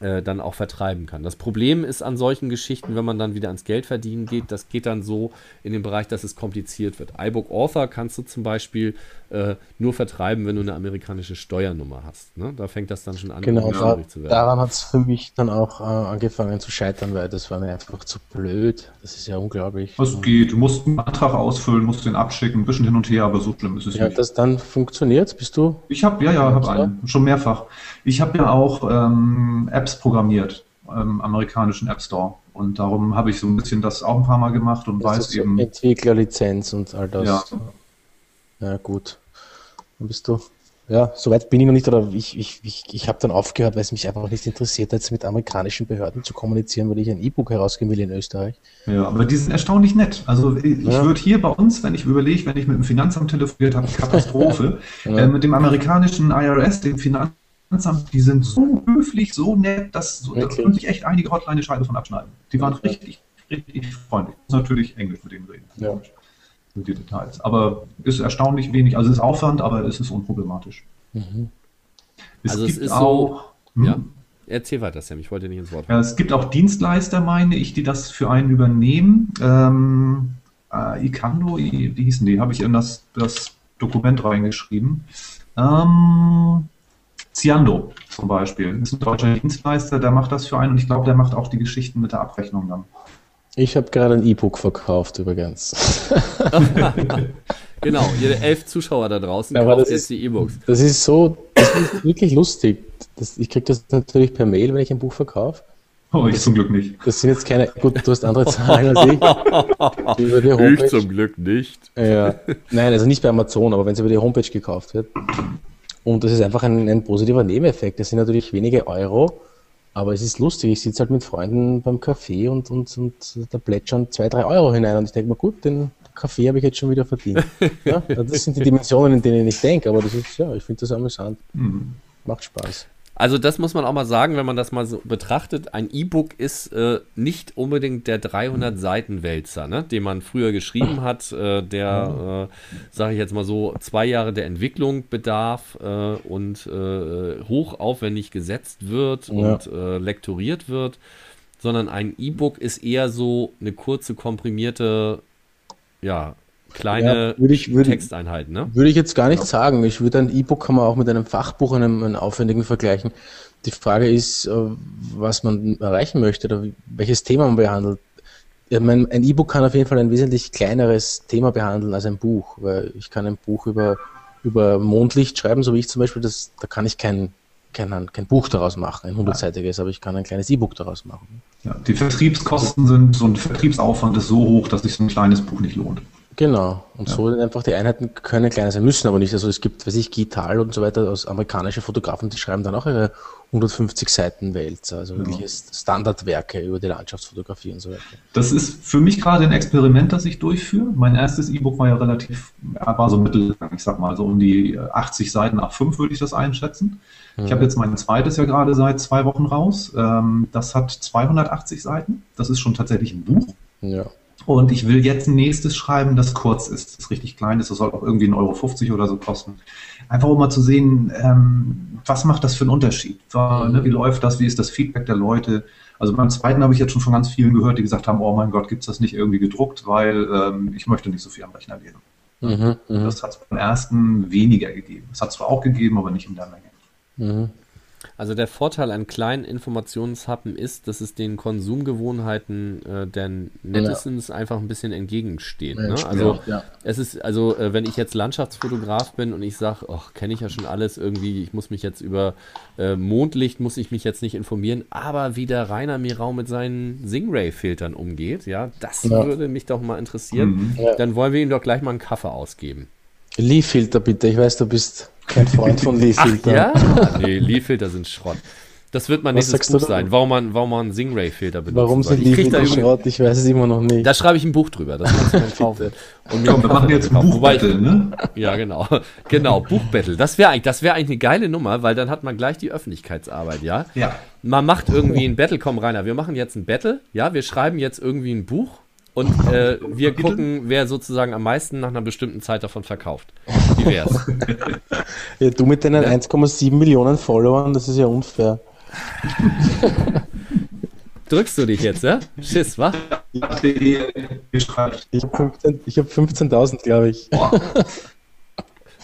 äh, dann auch vertreiben kann. Das Problem ist an solchen Geschichten, wenn man dann wieder ans Geld verdienen geht, das geht dann so in den Bereich, dass es kompliziert wird. iBook Author kannst du zum Beispiel äh, nur vertreiben, wenn du eine amerikanische Steuernummer hast. Ne? Da fängt das dann schon an, genau, da, zu werden. Daran hat es für mich dann auch äh, angefangen zu scheitern, weil das war mir einfach zu blöd. Das ist ja unglaublich. Das geht. Du musst einen Antrag ausfüllen, musst den abschicken, ein bisschen hin und her, aber so schlimm ist es ja, nicht. Hat das dann funktioniert? Bist du? Ich habe ja, ja, habe einen. Schon mehrfach. Ich habe ja auch ähm, Apps programmiert im amerikanischen App Store. Und darum habe ich so ein bisschen das auch ein paar Mal gemacht und das weiß ist eben. Entwicklerlizenz und all das. Ja, ja gut. Dann bist du. Ja, soweit bin ich noch nicht, oder ich, ich, ich, ich habe dann aufgehört, weil es mich einfach nicht interessiert hat, mit amerikanischen Behörden zu kommunizieren, weil ich ein E-Book herausgeben will in Österreich. Ja, aber die sind erstaunlich nett. Also ich ja. würde hier bei uns, wenn ich überlege, wenn ich mit dem Finanzamt telefoniert habe, Katastrophe, ja. äh, mit dem amerikanischen I R S, dem Finanzamt, die sind so höflich, so nett, dass so, okay. da können sich echt einige Hotline eine Scheibe von abschneiden. Die waren okay. richtig, richtig freundlich. Ich muss natürlich Englisch mit denen reden. Ja. Die Details. Aber ist erstaunlich wenig. Also es ist Aufwand, aber es ist unproblematisch. Mhm. Es also gibt es ist auch... So, hm, ja. Erzähl weiter, Sam. Ich wollte nicht ins Wort. Ja, es gibt auch Dienstleister, meine ich, die das für einen übernehmen. Ähm, äh, Ciando, wie hießen die? Habe ich in das, das Dokument reingeschrieben. Ähm, Ciando zum Beispiel. Das ist ein deutscher Dienstleister, der macht das für einen. Und ich glaube, der macht auch die Geschichten mit der Abrechnung dann. Ich habe gerade ein E-Book verkauft, übrigens. Genau, jede elf Zuschauer da draußen ja, kauft jetzt die E-Books. Das ist so, das ist wirklich lustig. Das, ich kriege das natürlich per Mail, wenn ich ein Buch verkaufe. Oh, ich das, zum Glück nicht. Das sind jetzt keine, gut, du hast andere Zahlen als ich. Über die Homepage. Ich zum Glück nicht. Ja. Nein, also nicht bei Amazon, aber wenn es über die Homepage gekauft wird. Und das ist einfach ein, ein positiver Nebeneffekt. Das sind natürlich wenige Euro. Aber es ist lustig, ich sitze halt mit Freunden beim Kaffee und, und, und da plätschern zwei, drei Euro hinein und ich denke mir, gut, den Kaffee habe ich jetzt schon wieder verdient. Ja, das sind die Dimensionen, in denen ich denke, aber das ist, ja, ich finde das amüsant. Mhm. Macht Spaß. Also das muss man auch mal sagen, wenn man das mal so betrachtet, ein E-Book ist äh, nicht unbedingt der dreihundert-Seiten-Wälzer, ne, den man früher geschrieben hat, äh, der, äh, sage ich jetzt mal so, zwei Jahre der Entwicklung bedarf äh, und äh, hochaufwendig gesetzt wird und ja. äh, lektoriert wird, sondern ein E-Book ist eher so eine kurze, komprimierte, ja, kleine ja, würde ich, würde, Texteinheiten, ne? Würde ich jetzt gar nicht ja. sagen. Ich würde ein E-Book kann man auch mit einem Fachbuch, einem, einem aufwendigen vergleichen. Die Frage ist, was man erreichen möchte oder welches Thema man behandelt. Ich meine, ein E-Book kann auf jeden Fall ein wesentlich kleineres Thema behandeln als ein Buch, weil ich kann ein Buch über, über Mondlicht schreiben, so wie ich zum Beispiel, das, da kann ich kein kein, kein Buch daraus machen, ein hundertseitiges, aber ich kann ein kleines E-Book daraus machen. Ja, die Vertriebskosten sind, so ein Vertriebsaufwand ist so hoch, dass sich so ein kleines Buch nicht lohnt. Genau, und ja. so einfach die Einheiten können kleiner sein, müssen aber nicht. Also es gibt, weiß ich, Gital und so weiter, aus amerikanische Fotografen, die schreiben dann auch ihre hundertfünfzig Seiten Wälzer, also ja. wirklich Standardwerke über die Landschaftsfotografie und so weiter. Das ist für mich gerade ein Experiment, das ich durchführe. Mein erstes E-Book war ja relativ, war so mittellang, ich sag mal, so um die achtzig Seiten, A fünf würde ich das einschätzen. Ich habe jetzt mein zweites ja gerade seit zwei Wochen raus. Das hat zweihundertachtzig Seiten. Das ist schon tatsächlich ein Buch. Ja. Und ich will jetzt ein nächstes schreiben, das kurz ist, das richtig klein ist. Das soll auch irgendwie ein Euro fünfzig oder so kosten. Einfach um mal zu sehen, was macht das für einen Unterschied? Wie läuft das? Wie ist das Feedback der Leute? Also beim zweiten habe ich jetzt schon von ganz vielen gehört, die gesagt haben, oh mein Gott, gibt es das nicht irgendwie gedruckt, weil ich möchte nicht so viel am Rechner lesen. Mhm, das hat es beim ersten weniger gegeben. Es hat es zwar auch gegeben, aber nicht in der Menge. Also der Vorteil an kleinen Informationshappen ist, dass es den Konsumgewohnheiten äh, der Netizens ja. einfach ein bisschen entgegensteht. Ja, ne? Also ja. es ist, also äh, wenn ich jetzt Landschaftsfotograf bin und ich sage, ach, kenne ich ja schon alles irgendwie, ich muss mich jetzt über äh, Mondlicht, muss ich mich jetzt nicht informieren, aber wie der Rainer Mirau mit seinen Stingray-Filtern umgeht, ja, das ja. würde mich doch mal interessieren. Mhm. Ja. Dann wollen wir ihm doch gleich mal einen Kaffee ausgeben. Lee Filter bitte, ich weiß, du bist kein Freund von Lee Filter. Ach, ja? Nee, Lee Filter sind Schrott. Das wird mein nächstes Buch sein, warum man, warum man einen Stingray Filter benutzt. Warum sind Lee Filter Schrott? Ich weiß es immer noch nicht. Da schreibe ich ein Buch drüber, das kannst du dann kaufen. Und komm, wir machen jetzt ein Buchbattle, ne? Ja, genau. Genau, Buchbattle. Das wäre eigentlich, das wäre eigentlich eine geile Nummer, weil dann hat man gleich die Öffentlichkeitsarbeit, ja? Ja. Man macht irgendwie ein Battle, komm Rainer, wir machen jetzt ein Battle, ja, wir schreiben jetzt irgendwie ein Buch. Und äh, wir gucken, wer sozusagen am meisten nach einer bestimmten Zeit davon verkauft. Wie wär's? Ja, du mit deinen ja. eins Komma sieben Millionen Followern, das ist ja unfair. Drückst du dich jetzt, ja? Schiss, wa? Ich habe fünfzehntausend, glaube ich. Boah.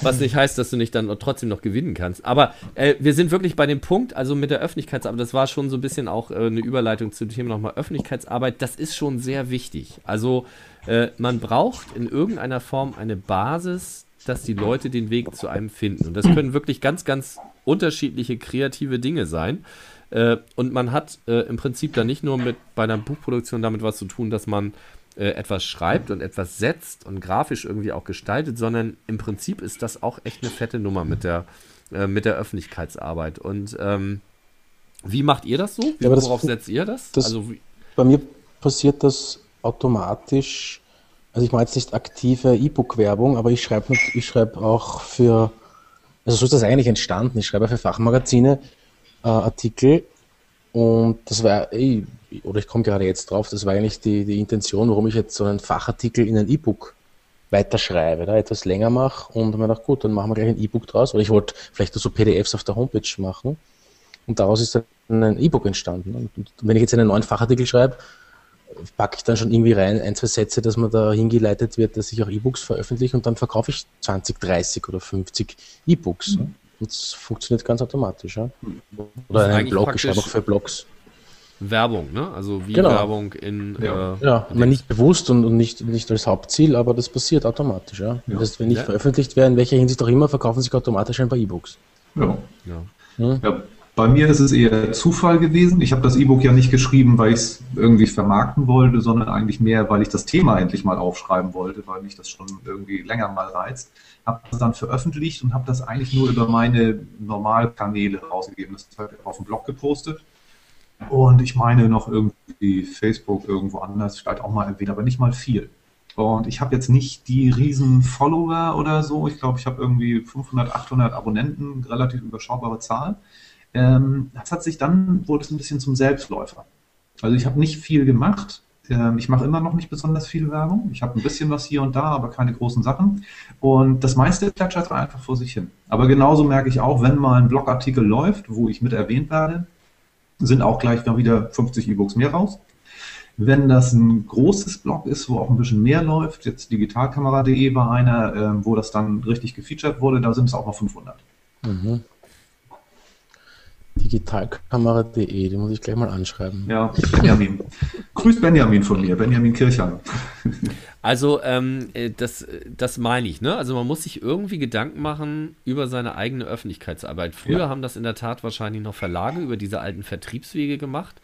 Was nicht heißt, dass du nicht dann trotzdem noch gewinnen kannst. Aber äh, wir sind wirklich bei dem Punkt, also mit der Öffentlichkeitsarbeit, das war schon so ein bisschen auch äh, eine Überleitung zum Thema nochmal Öffentlichkeitsarbeit, das ist schon sehr wichtig. Also äh, man braucht in irgendeiner Form eine Basis, dass die Leute den Weg zu einem finden. Und das können wirklich ganz, ganz unterschiedliche kreative Dinge sein. Äh, und man hat äh, im Prinzip dann nicht nur mit bei einer Buchproduktion damit was zu tun, dass man etwas schreibt und etwas setzt und grafisch irgendwie auch gestaltet, sondern im Prinzip ist das auch echt eine fette Nummer mit der, äh, mit der Öffentlichkeitsarbeit. Und ähm, wie macht ihr das so? Wie, ja, worauf das, setzt ihr das? das also, wie? Bei mir passiert das automatisch, also ich mache jetzt nicht aktive E-Book-Werbung, aber ich schreibe ich schreibe auch für, also so ist das eigentlich entstanden, ich schreibe für Fachmagazine äh, Artikel und das war, ey, oder ich komme gerade jetzt drauf, das war eigentlich die, die Intention, warum ich jetzt so einen Fachartikel in ein E-Book weiterschreibe, da etwas länger mache und mir dachte, gut, dann machen wir gleich ein E-Book draus, weil ich wollte vielleicht so P D Fs auf der Homepage machen und daraus ist dann ein E-Book entstanden. Und, und wenn ich jetzt einen neuen Fachartikel schreibe, packe ich dann schon irgendwie rein ein, zwei Sätze, dass man da hingeleitet wird, dass ich auch E-Books veröffentliche und dann verkaufe ich zwanzig, dreißig oder fünfzig E-Books. Mhm. Und das funktioniert ganz automatisch. Ja? Oder einen Blog, ich schreibe auch für Blogs. Werbung, ne? Also wie genau. Werbung in... Ja, äh, ja man nicht bewusst und, und nicht, nicht als Hauptziel, aber das passiert automatisch, ja. ja. Das heißt, wenn ich ja. veröffentlicht werde, in welcher Hinsicht auch immer, verkaufen sich automatisch ein paar E-Books. Ja. Ja. Ja. ja. Bei mir ist es eher Zufall gewesen. Ich habe das E-Book ja nicht geschrieben, weil ich es irgendwie vermarkten wollte, sondern eigentlich mehr, weil ich das Thema endlich mal aufschreiben wollte, weil mich das schon irgendwie länger mal reizt. Habe das dann veröffentlicht und habe das eigentlich nur über meine Normalkanäle rausgegeben. Das habe ich auf dem Blog gepostet. Und ich meine noch irgendwie Facebook irgendwo anders, vielleicht auch mal erwähnt, aber nicht mal viel. Und ich habe jetzt nicht die riesen Follower oder so. Ich glaube, ich habe irgendwie fünfhundert, achthundert Abonnenten, relativ überschaubare Zahl. Ähm, das hat sich dann, wurde es ein bisschen zum Selbstläufer. Also ich habe nicht viel gemacht. Ähm, ich mache immer noch nicht besonders viel Werbung. Ich habe ein bisschen was hier und da, aber keine großen Sachen. Und das meiste plätschert einfach vor sich hin. Aber genauso merke ich auch, wenn mal ein Blogartikel läuft, wo ich mit erwähnt werde, sind auch gleich noch wieder fünfzig E-Books mehr raus. Wenn das ein großes Blog ist, wo auch ein bisschen mehr läuft, jetzt Digitalkamera punkt de war einer, äh, wo das dann richtig gefeatured wurde, da sind es auch noch fünfhundert. Mhm. Digitalkamera punkt de, die muss ich gleich mal anschreiben. Ja, Benjamin. Grüß Benjamin von mir, Benjamin Kirchheim. Also ähm, das, das meine ich, ne? Also man muss sich irgendwie Gedanken machen über seine eigene Öffentlichkeitsarbeit. Früher ja. haben das in der Tat wahrscheinlich noch Verlage über diese alten Vertriebswege gemacht.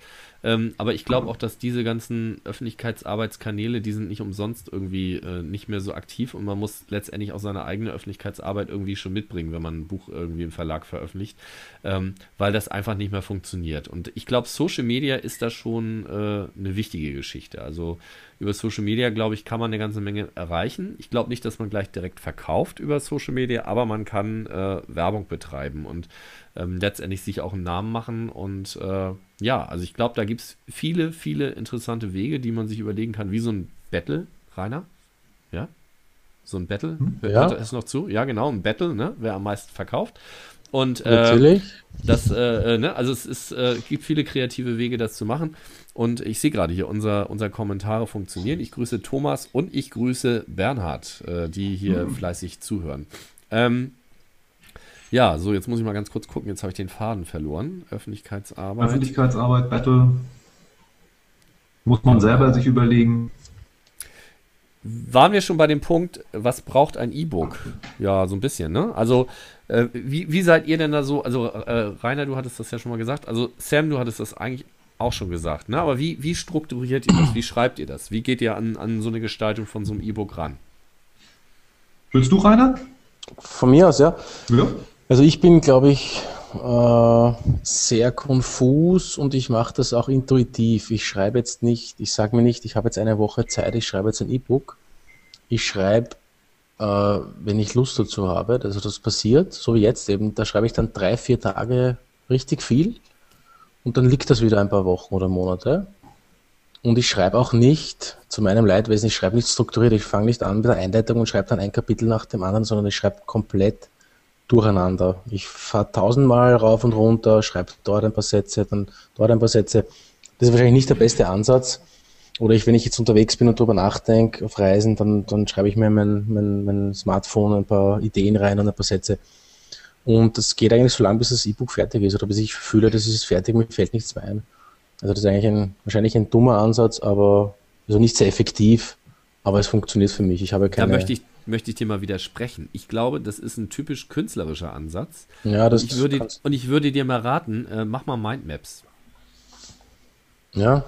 Ähm, aber ich glaube auch, dass diese ganzen Öffentlichkeitsarbeitskanäle, die sind nicht umsonst irgendwie äh, nicht mehr so aktiv, und man muss letztendlich auch seine eigene Öffentlichkeitsarbeit irgendwie schon mitbringen, wenn man ein Buch irgendwie im Verlag veröffentlicht, ähm, weil das einfach nicht mehr funktioniert. Und ich glaube, Social Media ist da schon äh, eine wichtige Geschichte. Also über Social Media, glaube ich, kann man eine ganze Menge erreichen. Ich glaube nicht, dass man gleich direkt verkauft über Social Media, aber man kann äh, Werbung betreiben und ähm, letztendlich sich auch einen Namen machen. Und äh, ja, also ich glaube, da gibt es viele, viele interessante Wege, die man sich überlegen kann, wie so ein Battle, Rainer? Ja? So ein Battle? Hört ja. es noch zu? Ja, genau, ein Battle, ne? Wer am meisten verkauft. Und, äh, Natürlich. Das, äh, ne? Also es ist, äh, gibt viele kreative Wege, das zu machen. Und ich sehe gerade hier, unser, unsere Kommentare funktionieren. Ich grüße Thomas und ich grüße Bernhard, äh, die hier mhm. fleißig zuhören. Ähm, ja, so, jetzt muss ich mal ganz kurz gucken. Jetzt habe ich den Faden verloren. Öffentlichkeitsarbeit. Öffentlichkeitsarbeit, Battle. Muss man selber sich überlegen. Waren wir schon bei dem Punkt, was braucht ein E-Book? Ja, so ein bisschen, ne? Also, äh, wie, wie seid ihr denn da so? Also, äh, Rainer, du hattest das ja schon mal gesagt. Also, Sam, du hattest das eigentlich auch schon gesagt, ne? Aber wie, wie strukturiert ihr das? Wie schreibt ihr das? Wie geht ihr an, an so eine Gestaltung von so einem E-Book ran? Willst du, Rainer? Von mir aus, ja. ja. Also ich bin, glaube ich, äh, sehr konfus, und ich mache das auch intuitiv. Ich schreibe jetzt nicht, ich sage mir nicht, ich habe jetzt eine Woche Zeit, ich schreibe jetzt ein E-Book. Ich schreibe, äh, wenn ich Lust dazu habe, also das passiert, so wie jetzt eben, da schreibe ich dann drei, vier Tage richtig viel. Und dann liegt das wieder ein paar Wochen oder Monate. Und ich schreibe auch nicht, zu meinem Leidwesen, ich schreibe nicht strukturiert, ich fange nicht an mit der Einleitung und schreibe dann ein Kapitel nach dem anderen, sondern ich schreibe komplett durcheinander. Ich fahre tausendmal rauf und runter, schreibe dort ein paar Sätze, dann dort ein paar Sätze. Das ist wahrscheinlich nicht der beste Ansatz. Oder ich, wenn ich jetzt unterwegs bin und darüber nachdenke, auf Reisen, dann, dann schreibe ich mir mein, mein, mein Smartphone ein paar Ideen rein und ein paar Sätze. Und das geht eigentlich so lange, bis das E-Book fertig ist oder bis ich fühle, das ist fertig, mir fällt nichts mehr ein. Also das ist eigentlich ein, wahrscheinlich ein dummer Ansatz, aber also nicht sehr effektiv, aber es funktioniert für mich. Ich habe keine... Da möchte ich, möchte ich dir mal widersprechen. Ich glaube, das ist ein typisch künstlerischer Ansatz. Ja, das ich würde, Und ich würde dir mal raten, äh, mach mal Mindmaps. Ja.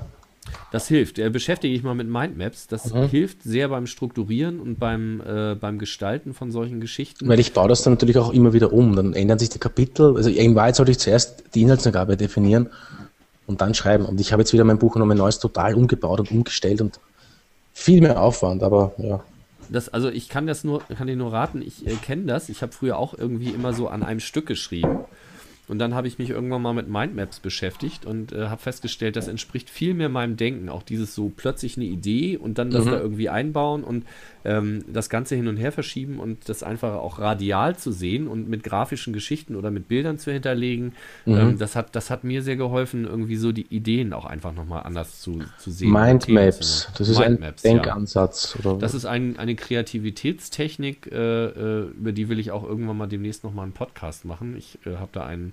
Das hilft. Äh, beschäftige ich mal mit Mindmaps. Das mhm. hilft sehr beim Strukturieren und beim, äh, beim Gestalten von solchen Geschichten. Weil ich baue das dann natürlich auch immer wieder um. Dann ändern sich die Kapitel. Also in Wahrheit sollte ich zuerst die Inhaltsangabe definieren und dann schreiben. Und ich habe jetzt wieder mein Buch und mein neues total umgebaut und umgestellt und viel mehr Aufwand, aber ja. Das, also ich kann das nur, kann dir nur raten, ich äh, kenne das. Ich habe früher auch irgendwie immer so an einem Stück geschrieben. Und dann habe ich mich irgendwann mal mit Mindmaps beschäftigt und äh, habe festgestellt, das entspricht viel mehr meinem Denken. Auch dieses so plötzlich eine Idee und dann das mhm. da irgendwie einbauen und ähm, das Ganze hin und her verschieben und das einfach auch radial zu sehen und mit grafischen Geschichten oder mit Bildern zu hinterlegen. Mhm. Ähm, das hat, das hat mir sehr geholfen, irgendwie so die Ideen auch einfach nochmal anders zu, zu sehen. Mindmaps, das ist Mindmaps, ein Denkansatz. Ja. Oder? Das ist ein, eine Kreativitätstechnik, äh, über die will ich auch irgendwann mal demnächst nochmal einen Podcast machen. Ich äh, habe da einen,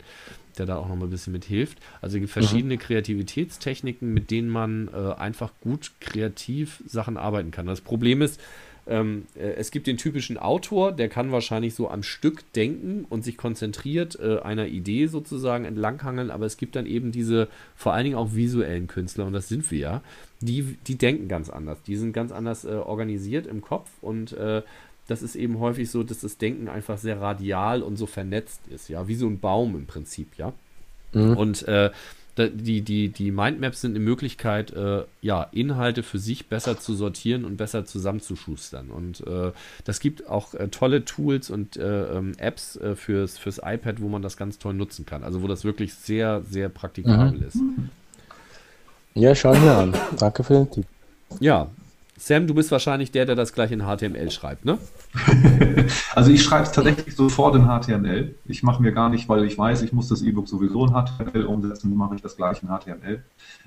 der da auch noch mal ein bisschen mit hilft. Also es gibt verschiedene mhm. Kreativitätstechniken, mit denen man äh, einfach gut kreativ Sachen arbeiten kann. Das Problem ist, ähm, äh, es gibt den typischen Autor, der kann wahrscheinlich so am Stück denken und sich konzentriert äh, einer Idee sozusagen entlanghangeln, aber es gibt dann eben diese vor allen Dingen auch visuellen Künstler, und das sind wir ja, die, die denken ganz anders. Die sind ganz anders äh, organisiert im Kopf, und äh, das ist eben häufig so, dass das Denken einfach sehr radial und so vernetzt ist, ja, wie so ein Baum im Prinzip, ja. Mhm. Und äh, die, die, die Mindmaps sind eine Möglichkeit, äh, ja, Inhalte für sich besser zu sortieren und besser zusammenzuschustern. Und äh, das gibt auch äh, tolle Tools und äh, ähm, Apps äh, fürs, fürs iPad, wo man das ganz toll nutzen kann. Also wo das wirklich sehr, sehr praktikabel mhm. ist. Ja, schau mir an. Danke für den Tipp. Ja. Sam, du bist wahrscheinlich der, der das gleich in H T M L schreibt, ne? Also ich schreibe es tatsächlich sofort in H T M L. Ich mache mir gar nicht, weil ich weiß, ich muss das E-Book sowieso in H T M L umsetzen, mache ich das gleich in H T M L.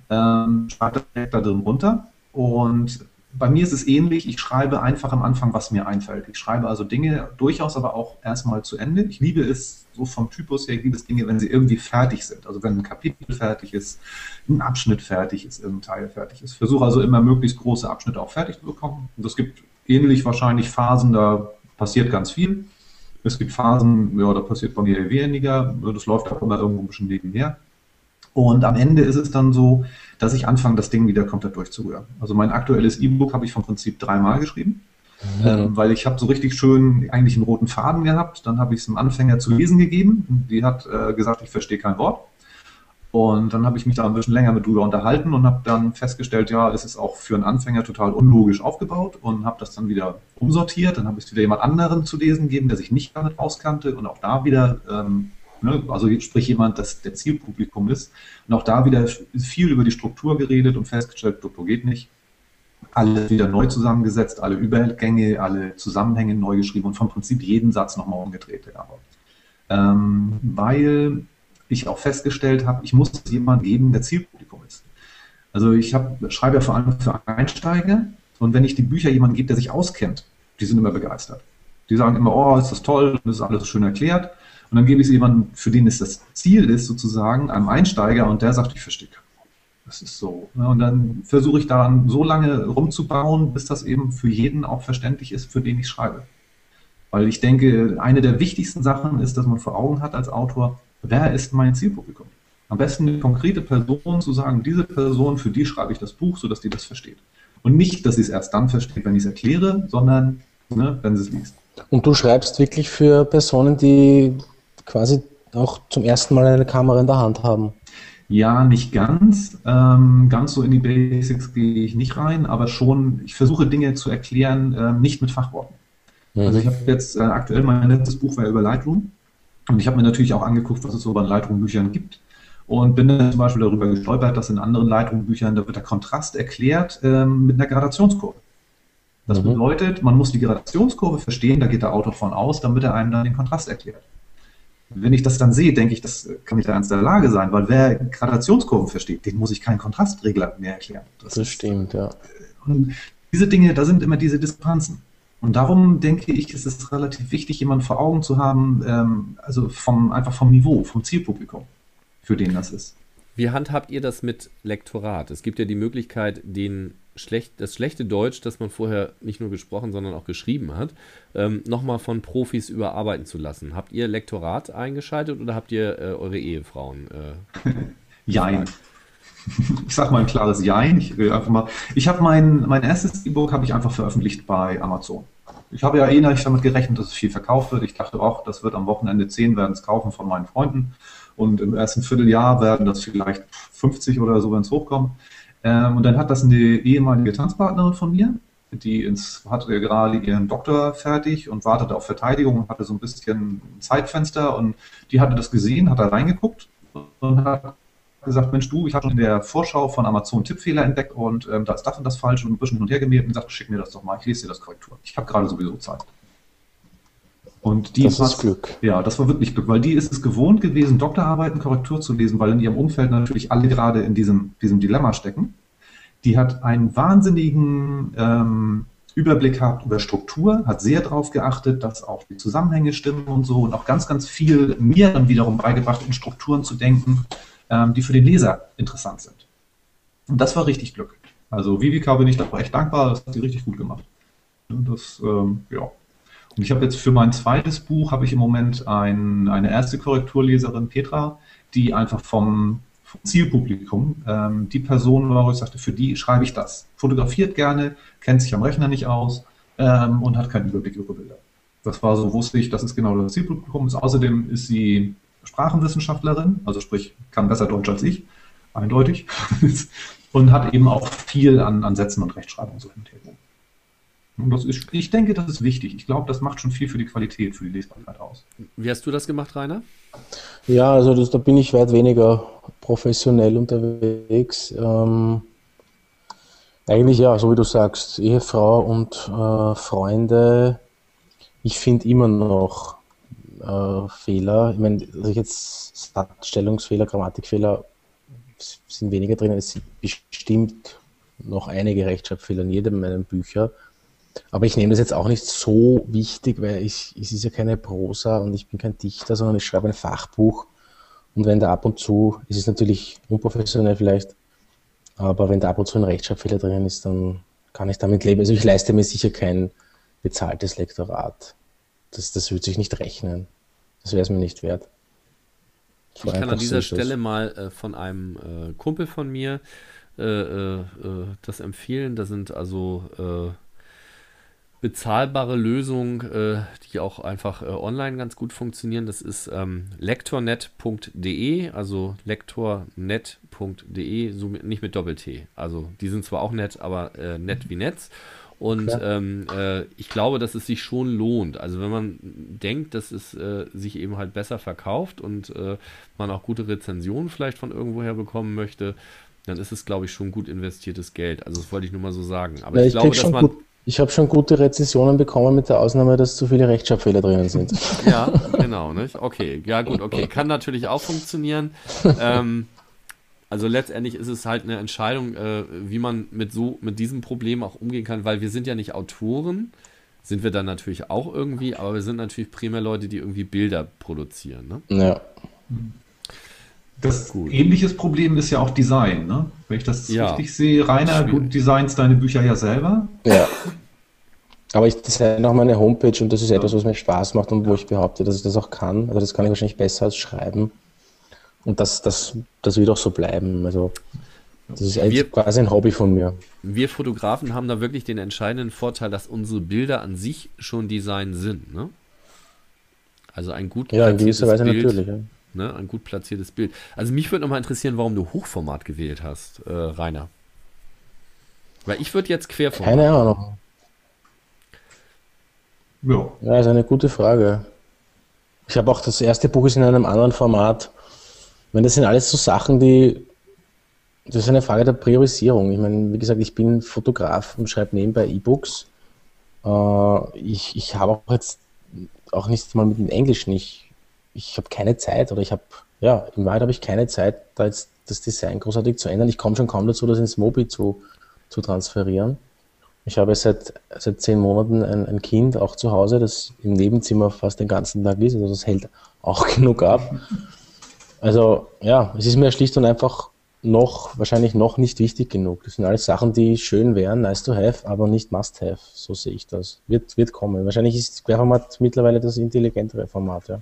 Ähm, schreibe das direkt da drin runter und Bei mir ist es ähnlich, ich schreibe einfach am Anfang, was mir einfällt. Ich schreibe also Dinge durchaus, aber auch erstmal zu Ende. Ich liebe es so vom Typus her, ich liebe es Dinge, wenn sie irgendwie fertig sind. Also wenn ein Kapitel fertig ist, ein Abschnitt fertig ist, irgendein Teil fertig ist. Ich versuche also immer möglichst große Abschnitte auch fertig zu bekommen. Und es gibt ähnlich wahrscheinlich Phasen, da passiert ganz viel. Es gibt Phasen, ja, da passiert bei mir weniger. Das läuft auch immer irgendwo ein bisschen nebenher. Und am Ende ist es dann so, dass ich anfange, das Ding wieder komplett durchzurühren. Also mein aktuelles E-Book habe ich vom Prinzip dreimal geschrieben, ja. ähm, weil ich habe so richtig schön eigentlich einen roten Faden gehabt. Dann habe ich es einem Anfänger zu lesen gegeben. Die hat äh, gesagt, ich verstehe kein Wort. Und dann habe ich mich da ein bisschen länger mit drüber unterhalten und habe dann festgestellt, ja, es ist auch für einen Anfänger total unlogisch aufgebaut und habe das dann wieder umsortiert. Dann habe ich es wieder jemand anderen zu lesen gegeben, der sich nicht damit auskannte und auch da wieder... Ähm, Also sprich jemand, das der Zielpublikum ist. Und auch da wieder viel über die Struktur geredet und festgestellt, Struktur geht nicht. Alle wieder neu zusammengesetzt, alle Übergänge, alle Zusammenhänge neu geschrieben und vom Prinzip jeden Satz nochmal umgedreht. Ja. Ähm, weil ich auch festgestellt habe, ich muss jemanden geben, der Zielpublikum ist. Also ich hab, schreibe ja vor allem für Einsteiger und wenn ich die Bücher jemandem gebe, der sich auskennt, die sind immer begeistert. Die sagen immer, oh, ist das toll, das ist alles schön erklärt. Und dann gebe ich es jemandem, für den es das Ziel ist, sozusagen, einem Einsteiger, und der sagt, ich verstehe. Das ist so. Und dann versuche ich daran so lange rumzubauen, bis das eben für jeden auch verständlich ist, für den ich schreibe. Weil ich denke, eine der wichtigsten Sachen ist, dass man vor Augen hat als Autor, wer ist mein Zielpublikum? Am besten eine konkrete Person zu sagen, diese Person, für die schreibe ich das Buch, sodass die das versteht. Und nicht, dass sie es erst dann versteht, wenn ich es erkläre, sondern ne, wenn sie es liest. Und du schreibst wirklich für Personen, die quasi auch zum ersten Mal eine Kamera in der Hand haben? Ja, nicht ganz. Ähm, ganz so in die Basics gehe ich nicht rein, aber schon, ich versuche Dinge zu erklären, äh, nicht mit Fachworten. Mhm. Also ich habe jetzt äh, aktuell, mein letztes Buch war über Lightroom und ich habe mir natürlich auch angeguckt, was es so bei Lightroom-Büchern gibt und bin dann zum Beispiel darüber gestolpert, dass in anderen Lightroom-Büchern, da wird der Kontrast erklärt ähm, mit einer Gradationskurve. Das bedeutet, man muss die Gradationskurve verstehen, da geht der Autor von aus, damit er einem dann den Kontrast erklärt. Wenn ich das dann sehe, denke ich, das kann nicht ernst in der Lage sein, weil wer Gradationskurven versteht, den muss ich keinen Kontrastregler mehr erklären. Das, das stimmt, ja. Und diese Dinge, da sind immer diese Diskrepanzen. Und darum denke ich, ist es relativ wichtig, jemanden vor Augen zu haben, also vom, einfach vom Niveau, vom Zielpublikum, für den das ist. Wie handhabt ihr das mit Lektorat? Es gibt ja die Möglichkeit, den Schlecht, das schlechte Deutsch, das man vorher nicht nur gesprochen, sondern auch geschrieben hat, ähm, nochmal von Profis überarbeiten zu lassen. Habt ihr Lektorat eingeschaltet oder habt ihr äh, eure Ehefrauen? Äh, Jein. Ich sag mal ein klares Jein. Ich will einfach mal. Ich habe mein, mein erstes E-Book habe ich einfach veröffentlicht bei Amazon. Ich habe ja eh nicht damit gerechnet, dass es viel verkauft wird. Ich dachte auch, das wird am Wochenende zehn werden es kaufen von meinen Freunden und im ersten Vierteljahr werden das vielleicht fünfzig oder so, wenn es hochkommt. Und dann hat das eine ehemalige Tanzpartnerin von mir, die ins, hatte gerade ihren Doktor fertig und wartete auf Verteidigung und hatte so ein bisschen ein Zeitfenster und die hatte das gesehen, hat da reingeguckt und hat gesagt, Mensch du, ich habe schon in der Vorschau von Amazon Tippfehler entdeckt und ähm, da ist das und das falsch und ein bisschen hin und her gemäht und gesagt, schick mir das doch mal, ich lese dir das Korrektur. Ich habe gerade sowieso Zeit. Und die das ist Glück. Ja, das war wirklich Glück, weil die ist es gewohnt gewesen, Doktorarbeiten Korrektur zu lesen, weil in ihrem Umfeld natürlich alle gerade in diesem, diesem Dilemma stecken. Die hat einen wahnsinnigen ähm, Überblick gehabt über Struktur, hat sehr darauf geachtet, dass auch die Zusammenhänge stimmen und so und auch ganz, ganz viel mir dann wiederum beigebracht, in Strukturen zu denken, ähm, die für den Leser interessant sind. Und das war richtig Glück. Also Vivica bin ich dafür echt dankbar, das hat sie richtig gut gemacht. Und das, ähm, ja. Ich habe jetzt für mein zweites Buch, habe ich im Moment ein, eine erste Korrekturleserin, Petra, die einfach vom, vom Zielpublikum, ähm, die Person war, wo ich sagte, für die schreibe ich das. Fotografiert gerne, kennt sich am Rechner nicht aus ähm, und hat keinen Überblick über Bilder. Das war so, wusste ich, das ist genau das Zielpublikum. Ist. Außerdem ist sie Sprachenwissenschaftlerin, also sprich, kann besser Deutsch als ich, eindeutig, und hat eben auch viel an, an Sätzen und Rechtschreibung so im Thema. Und das ist, ich denke, das ist wichtig. Ich glaube, das macht schon viel für die Qualität, für die Lesbarkeit aus. Wie hast du das gemacht, Rainer? Ja, also das, da bin ich weit weniger professionell unterwegs. Ähm, eigentlich ja, so wie du sagst, Ehefrau und äh, Freunde. Ich finde immer noch äh, Fehler. Ich meine, also jetzt Satzstellungsfehler, Grammatikfehler sind weniger drin. Es sind bestimmt noch einige Rechtschreibfehler in jedem meiner Bücher. Aber ich nehme das jetzt auch nicht so wichtig, weil ich, es ist ja keine Prosa und ich bin kein Dichter, sondern ich schreibe ein Fachbuch. Und wenn da ab und zu, es ist natürlich unprofessionell vielleicht, aber wenn da ab und zu ein Rechtschreibfehler drin ist, dann kann ich damit leben. Also ich leiste mir sicher kein bezahltes Lektorat. Das, das würde sich nicht rechnen. Das wäre es mir nicht wert. Ich kann an dieser Stelle mal äh, von einem äh, Kumpel von mir äh, äh, das empfehlen. Da sind also äh, bezahlbare Lösungen, äh, die auch einfach äh, online ganz gut funktionieren. Das ist ähm, lektornet punkt de, also lektornet punkt de, so mit, nicht mit Doppel-T. Also die sind zwar auch nett, aber äh, nett wie Netz. Und ähm, äh, ich glaube, dass es sich schon lohnt. Also wenn man denkt, dass es äh, sich eben halt besser verkauft und äh, man auch gute Rezensionen vielleicht von irgendwoher bekommen möchte, dann ist es, glaube ich, schon gut investiertes Geld. Also das wollte ich nur mal so sagen. Aber ja, ich, ich glaube, dass man... Gut. Ich habe schon gute Rezensionen bekommen, mit der Ausnahme, dass zu viele Rechtschreibfehler drinnen sind. Ja, genau, nicht? Okay, ja gut, okay. Kann natürlich auch funktionieren. Ähm, also letztendlich ist es halt eine Entscheidung, äh, wie man mit so mit diesem Problem auch umgehen kann, weil wir sind ja nicht Autoren, sind wir dann natürlich auch irgendwie, aber wir sind natürlich primär Leute, die irgendwie Bilder produzieren. Ne? Ja. Das gut. Ähnliches Problem ist ja auch Design, ne? Wenn ich das ja. richtig sehe, Rainer, du designst deine Bücher ja selber. Ja. Aber ich designe auch meine Homepage und das ist ja. etwas, was mir Spaß macht und wo ja. ich behaupte, dass ich das auch kann. Also das kann ich wahrscheinlich besser als schreiben. Und das, das, das wird auch so bleiben. Also das ist wir, quasi ein Hobby von mir. Wir Fotografen haben da wirklich den entscheidenden Vorteil, dass unsere Bilder an sich schon Design sind, ne? Also ein gut ja, in gewisser Weise Bild. Natürlich, ja. Ne, ein gut platziertes Bild. Also mich würde nochmal interessieren, warum du Hochformat gewählt hast, äh, Rainer. Weil ich würde jetzt Querformat. Keine Ahnung. Ja. Ja, ist eine gute Frage. Ich habe auch, das erste Buch ist in einem anderen Format. Wenn das sind alles so Sachen, die, das ist eine Frage der Priorisierung. Ich meine, wie gesagt, ich bin Fotograf und schreibe nebenbei E-Books. Äh, ich ich habe auch jetzt auch nicht mal mit dem Englisch nicht ich habe keine Zeit oder ich habe, ja, in Wahrheit habe ich keine Zeit, da jetzt das Design großartig zu ändern. Ich komme schon kaum dazu, das ins Mobi zu, zu transferieren. Ich habe seit, seit zehn Monaten ein, ein Kind auch zu Hause, das im Nebenzimmer fast den ganzen Tag ist, also das hält auch genug ab. Also ja, es ist mir schlicht und einfach noch, wahrscheinlich noch nicht wichtig genug. Das sind alles Sachen, die schön wären, nice to have, aber nicht must have, so sehe ich das. Wird, wird kommen. Wahrscheinlich ist Querformat mittlerweile das intelligentere Format, ja.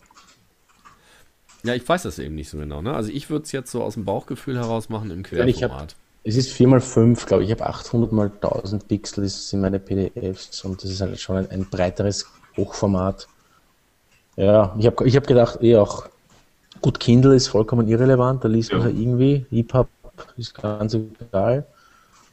Ja, ich weiß das eben nicht so genau. Ne? Also ich würde es jetzt so aus dem Bauchgefühl heraus machen im Querformat. Ja, hab, es ist vier mal fünf, glaube ich. Ich habe achthundert mal tausend Pixel, das sind meine P D Fs und das ist halt schon ein, ein breiteres Hochformat. Ja, ich habe ich hab gedacht, eh auch, gut, Kindle ist vollkommen irrelevant, da liest ja. man ja irgendwie. E P U B ist ganz egal.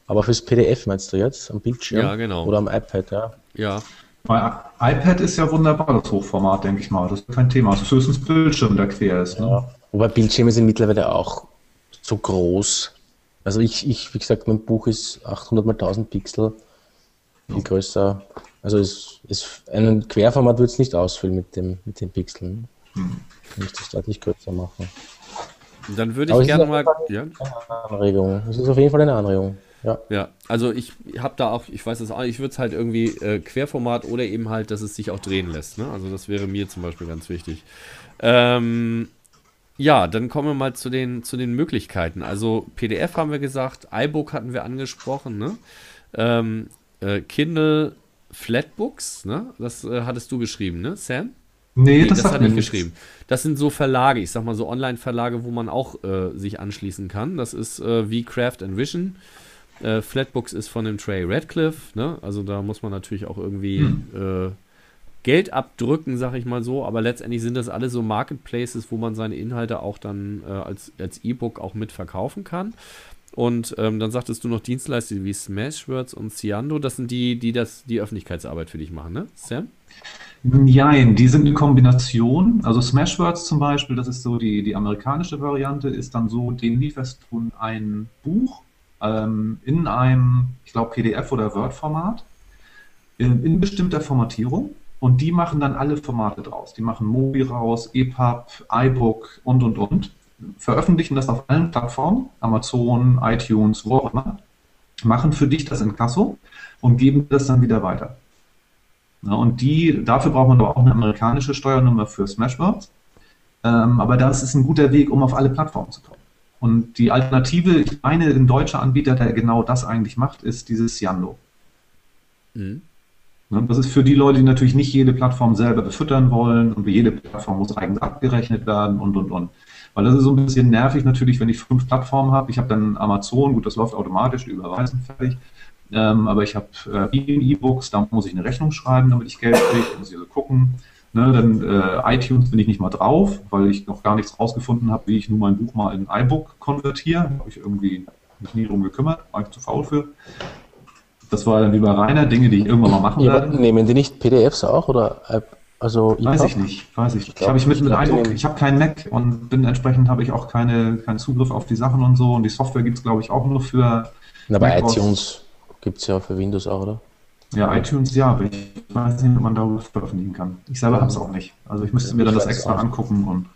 Aber fürs P D F meinst du jetzt? Am Bildschirm? Ja, genau. Oder am iPad, ja. Ja. Weil iPad ist ja wunderbar, das Hochformat, denke ich mal. Das ist kein Thema. Das ist höchstens Bildschirm, der quer ist. Ne? Ja. Wobei Bildschirme sind mittlerweile auch so groß. Also ich, ich wie gesagt, mein Buch ist achthundert mal tausend Pixel. Viel größer. Also es, es, ein Querformat wird es nicht ausfüllen mit, dem, mit den Pixeln. Hm. Kann ich das deutlich größer machen. Dann würde ich Aber gerne mal... Ja. Anregung. Es ist auf jeden Fall eine Anregung. Ja. ja, also ich habe da auch, ich weiß es auch, ich würde es halt irgendwie äh, Querformat oder eben halt, dass es sich auch drehen lässt. Ne? Also das wäre mir zum Beispiel ganz wichtig. Ähm, ja, dann kommen wir mal zu den, zu den Möglichkeiten. Also P D F haben wir gesagt, iBook hatten wir angesprochen, ne? ähm, äh, Kindle, Flatbooks, ne? Das äh, hattest du geschrieben, ne, Sam? Nee, nee das, das hatte ich nichts. geschrieben. Das sind so Verlage, ich sag mal so Online-Verlage, wo man auch äh, sich anschließen kann. Das ist äh, wie Craft and Vision. Äh, Flatbooks ist von dem Trey Radcliffe, ne? Also da muss man natürlich auch irgendwie hm. äh, Geld abdrücken, sag ich mal so, aber letztendlich sind das alles so Marketplaces, wo man seine Inhalte auch dann äh, als, als E-Book auch mit verkaufen kann. Und ähm, dann sagtest du noch Dienstleister wie Smashwords und Ciando, das sind die, die das, die Öffentlichkeitsarbeit für dich machen, ne, Sam? Nein, die sind in Kombination, also Smashwords zum Beispiel, das ist so die, die amerikanische Variante, ist dann so, den lieferst du ein Buch in einem, ich glaube, P D F- oder Word-Format, in, in bestimmter Formatierung. Und die machen dann alle Formate draus. Die machen Mobi raus, E P U B, iBook und, und, und. Veröffentlichen das auf allen Plattformen, Amazon, iTunes, wo auch immer. machen für dich das Inkasso und geben das dann wieder weiter. Ja, und die, dafür braucht man aber auch eine amerikanische Steuernummer für Smashwords. Ähm, aber das ist ein guter Weg, um auf alle Plattformen zu kommen. Und die Alternative, ich meine, ein deutscher Anbieter, der genau das eigentlich macht, ist dieses Ciando. Mhm. Ja, das ist für die Leute, die natürlich nicht jede Plattform selber befüttern wollen und jede Plattform muss eigens abgerechnet werden und, und, und. Weil das ist so ein bisschen nervig natürlich, wenn ich fünf Plattformen habe. Ich habe dann Amazon, gut, das läuft automatisch, die überweisen fertig. Ähm, aber ich habe äh, E-Books, da muss ich eine Rechnung schreiben, damit ich Geld kriege, da muss ich also gucken. Ne, dann äh, iTunes bin ich nicht mal drauf, weil ich noch gar nichts rausgefunden habe, wie ich nun mein Buch mal in iBook konvertiere. Da habe ich irgendwie mich nie drum gekümmert, war ich zu faul für. Das war dann wie bei Rainer, Dinge, die ich irgendwann mal machen ja, werde. Nehmen die nicht P D Fs auch oder also e Weiß ich nicht, weiß ich. Ich, ich habe ich mit, mit iBook, ich habe keinen Mac und bin entsprechend habe ich auch keine, keinen Zugriff auf die Sachen und so. Und die Software gibt es glaube ich auch nur für. Na, bei iTunes gibt es ja für Windows auch, oder? Ja, iTunes, ja, aber ich weiß nicht, ob man darüber veröffentlichen kann. Ich selber habe es auch nicht. Also ich müsste ja, mir dann das extra angucken und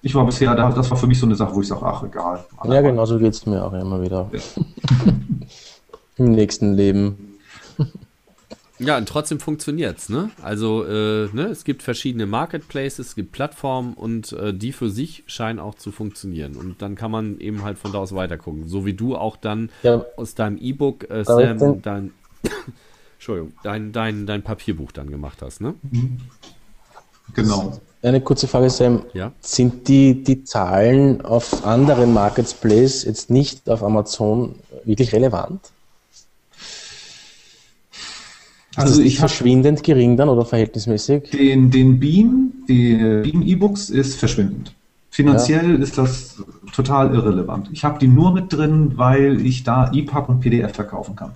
ich war bisher, da, das war für mich so eine Sache, wo ich sage, ach, egal. Ja, genau so geht es mir auch immer wieder. Ja. Im nächsten Leben. Ja, und trotzdem funktioniert es, ne? Also, äh, ne, es gibt verschiedene Marketplaces, es gibt Plattformen und äh, die für sich scheinen auch zu funktionieren. Und dann kann man eben halt von da aus weitergucken. So wie du auch dann ja. aus deinem E-Book, äh, Sam, dein... Entschuldigung, dein, dein, dein Papierbuch dann gemacht hast, ne? Genau. Eine kurze Frage, Sam. Ja? Sind die, die Zahlen auf anderen Marketplaces jetzt nicht auf Amazon wirklich relevant? Ist also das ich verschwindend gering dann oder verhältnismäßig? Den, den Beam, die Beam E-Books ist verschwindend. Finanziell ja. ist das total irrelevant. Ich habe die nur mit drin, weil ich da E P U B und P D F verkaufen kann.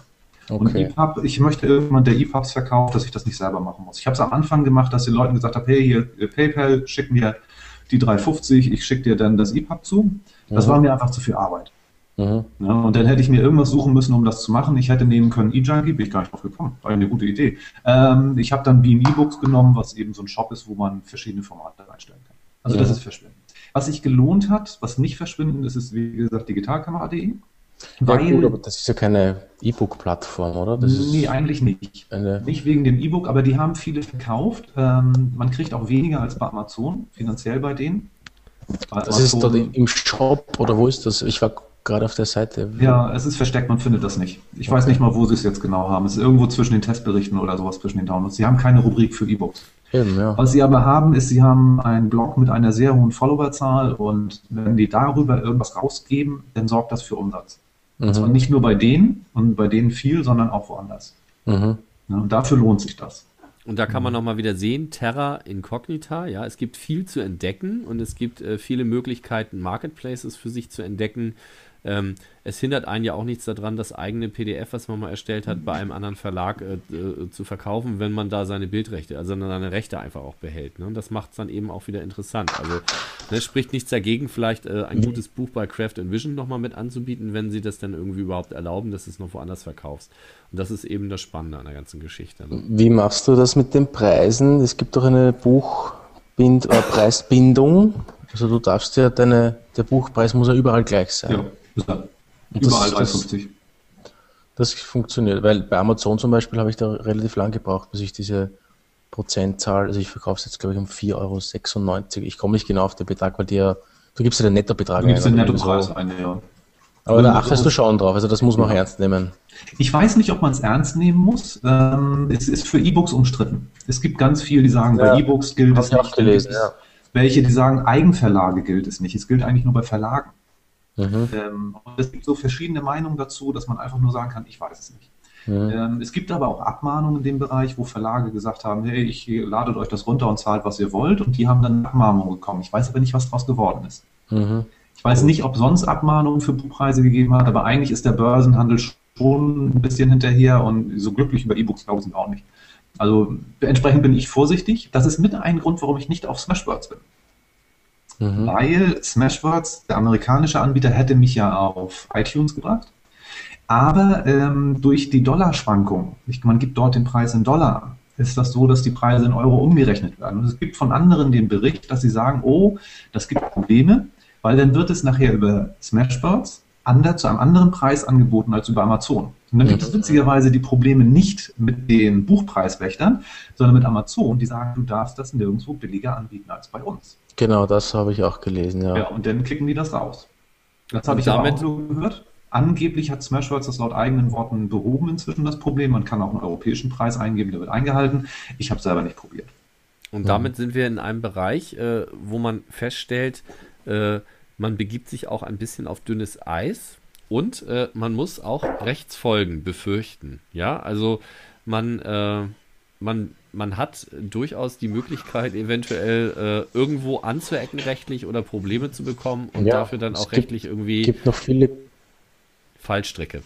Okay. Und E P U B, ich möchte irgendwann der E P U Bs verkauft, dass ich das nicht selber machen muss. Ich habe es am Anfang gemacht, dass den Leuten gesagt habe, hey, hier PayPal, schick mir die drei fünfzig, ich schicke dir dann das E P U B zu. Das mhm. war mir einfach zu viel Arbeit. Mhm. Ja, und dann hätte ich mir irgendwas suchen müssen, um das zu machen. Ich hätte nehmen können E-Junkie, bin ich gar nicht drauf gekommen. War eine gute Idee. Ähm, ich habe dann Beam E-Books genommen, was eben so ein Shop ist, wo man verschiedene Formate einstellen kann. Also mhm. das ist verschwindend. Was sich gelohnt hat, was nicht verschwindend ist, ist wie gesagt Digitalkamera punkt de. Ja, gut, aber das ist ja keine E-Book-Plattform, oder? Das nee, ist eigentlich nicht. Nicht wegen dem E-Book, aber die haben viele verkauft. Ähm, man kriegt auch weniger als bei Amazon, finanziell bei denen. Bei das Amazon. Ist dort im Shop, oder wo ist das? Ich war gerade auf der Seite. Ja, es ist versteckt, man findet das nicht. Ich okay. weiß nicht mal, wo sie es jetzt genau haben. Es ist irgendwo zwischen den Testberichten oder sowas, zwischen den Downloads. Sie haben keine Rubrik für E-Books. Eben, ja. Was sie aber haben, ist, sie haben einen Blog mit einer sehr hohen Followerzahl und wenn die darüber irgendwas rausgeben, dann sorgt das für Umsatz. Und zwar mhm. nicht nur bei denen und bei denen viel, sondern auch woanders. Mhm. Ja, und dafür lohnt sich das. Und da kann man nochmal wieder sehen, Terra Incognita, ja, es gibt viel zu entdecken und es gibt äh, viele Möglichkeiten, Marketplaces für sich zu entdecken. Ähm, es hindert einen ja auch nichts daran, das eigene P D F, was man mal erstellt hat, bei einem anderen Verlag äh, äh, zu verkaufen, wenn man da seine Bildrechte, also seine Rechte einfach auch behält. Ne? Und das macht es dann eben auch wieder interessant. Also ne, spricht nichts dagegen, vielleicht äh, ein gutes Buch bei Craft and Vision nochmal mit anzubieten, wenn sie das dann irgendwie überhaupt erlauben, dass du es noch woanders verkaufst. Und das ist eben das Spannende an der ganzen Geschichte. Ne? Wie machst du das mit den Preisen? Es gibt doch eine Buchbind- oder Preisbindung. Also du darfst ja deine, der Buchpreis muss ja überall gleich sein. Ja. Ja, überall drei fünfzig. Das, das funktioniert, weil bei Amazon zum Beispiel habe ich da relativ lang gebraucht, bis ich diese Prozentzahl, also ich verkaufe es jetzt glaube ich um vier Euro sechsundneunzig. Ich komme nicht genau auf den Betrag, weil dir, du gibst ja den Nettobetrag ein. Du gibst den Nettopreis ein, ja. Aber da achtest du schon drauf, also das muss man auch ernst nehmen. Ich weiß nicht, ob man es ernst nehmen muss. Ähm, es ist für E-Books umstritten. Es gibt ganz viele, die sagen, ja, bei E-Books gilt es nicht. Gelesen, ja. Welche, die sagen, Eigenverlage gilt es nicht. Es gilt eigentlich nur bei Verlagen. Mhm. Ähm, und es gibt so verschiedene Meinungen dazu, dass man einfach nur sagen kann, ich weiß es nicht. Mhm. Ähm, es gibt aber auch Abmahnungen in dem Bereich, wo Verlage gesagt haben, hey, ich ladet euch das runter und zahlt, was ihr wollt. Und die haben dann Abmahnungen bekommen. Ich weiß aber nicht, was daraus geworden ist. Mhm. Ich weiß nicht, ob sonst Abmahnungen für Buchpreise gegeben hat, aber eigentlich ist der Börsenhandel schon ein bisschen hinterher und so glücklich über E-Books glaube ich sind wir auch nicht. Also entsprechend bin ich vorsichtig. Das ist mit ein Grund, warum ich nicht auf Smashwords bin. Mhm. Weil Smashwords, der amerikanische Anbieter, hätte mich ja auf iTunes gebracht, aber ähm, durch die Dollarschwankung, ich, man gibt dort den Preis in Dollar an, ist das so, dass die Preise in Euro umgerechnet werden. Und es gibt von anderen den Bericht, dass sie sagen, oh, das gibt Probleme, weil dann wird es nachher über Smashwords anders, zu einem anderen Preis angeboten als über Amazon. Und dann gibt es witzigerweise die Probleme nicht mit den Buchpreiswächtern, sondern mit Amazon, die sagen, du darfst das nirgendwo billiger anbieten als bei uns. Genau, das habe ich auch gelesen, ja. Ja, und dann klicken die das raus. Das habe ich aber auch so gehört. Angeblich hat Smashwords das laut eigenen Worten behoben inzwischen das Problem. Man kann auch einen europäischen Preis eingeben, der wird eingehalten. Ich habe es selber nicht probiert. Und damit sind wir in einem Bereich, äh, wo man feststellt, äh, man begibt sich auch ein bisschen auf dünnes Eis und äh, man muss auch Rechtsfolgen befürchten. Ja, also man, äh, man, man hat durchaus die Möglichkeit, eventuell äh, irgendwo anzuecken rechtlich oder Probleme zu bekommen und ja, dafür dann auch rechtlich gibt, irgendwie gibt noch viele Fallstricke.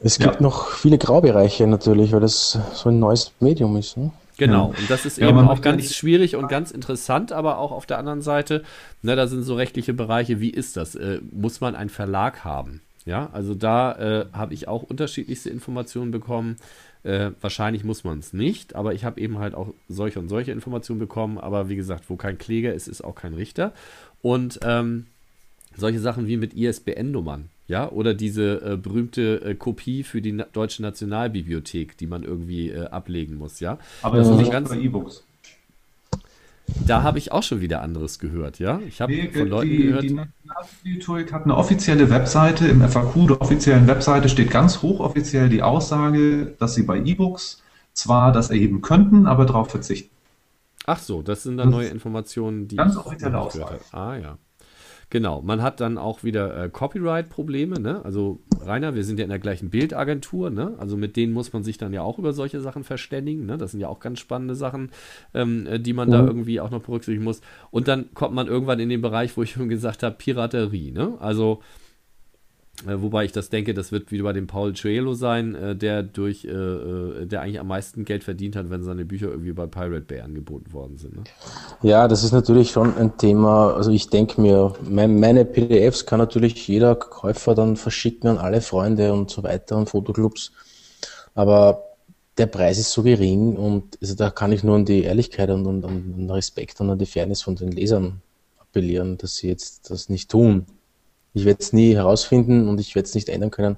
Es gibt ja. noch viele Graubereiche natürlich, weil das so ein neues Medium ist, ne? Genau, und das ist ja, eben auch ganz schwierig und ganz interessant, aber auch auf der anderen Seite, ne, da sind so rechtliche Bereiche, wie ist das? Äh, muss man einen Verlag haben? Ja, also da äh, habe ich auch unterschiedlichste Informationen bekommen. Äh, wahrscheinlich muss man es nicht, aber ich habe eben halt auch solche und solche Informationen bekommen. Aber wie gesagt, wo kein Kläger ist, ist auch kein Richter. Und ähm, solche Sachen wie mit I S B N-Nummern. Ja, oder diese äh, berühmte äh, Kopie für die Na- Deutsche Nationalbibliothek, die man irgendwie äh, ablegen muss, ja. Aber das, das ist nicht ganz bei E-Books. Da habe ich auch schon wieder anderes gehört, ja. Ich habe nee, von Leuten die, gehört... Die Nationalbibliothek hat eine offizielle Webseite, im F A Q der offiziellen Webseite steht ganz hochoffiziell die Aussage, dass sie bei E-Books zwar das erheben könnten, aber darauf verzichten. Ach so, das sind dann das neue Informationen, die ganz offizielle Aussage. Ah ja. Genau, man hat dann auch wieder äh, Copyright-Probleme, ne? Also Rainer, wir sind ja in der gleichen Bildagentur, ne? Also mit denen muss man sich dann ja auch über solche Sachen verständigen, ne? Das sind ja auch ganz spannende Sachen, ähm, die man mhm. da irgendwie auch noch berücksichtigen muss. Und dann kommt man irgendwann in den Bereich, wo ich schon gesagt habe, Piraterie, ne? Also äh, wobei ich das denke, das wird wieder bei dem Paul Coelho sein, äh, der durch, äh, der eigentlich am meisten Geld verdient hat, wenn seine Bücher irgendwie bei Pirate Bay angeboten worden sind, ne? Ja, das ist natürlich schon ein Thema. Also ich denke mir, mein, meine P D Fs kann natürlich jeder Käufer dann verschicken an alle Freunde und so weiter und Fotoclubs. Aber der Preis ist so gering und also da kann ich nur an die Ehrlichkeit und an, an den Respekt und an die Fairness von den Lesern appellieren, dass sie jetzt das nicht tun. Ich werde es nie herausfinden und ich werde es nicht ändern können,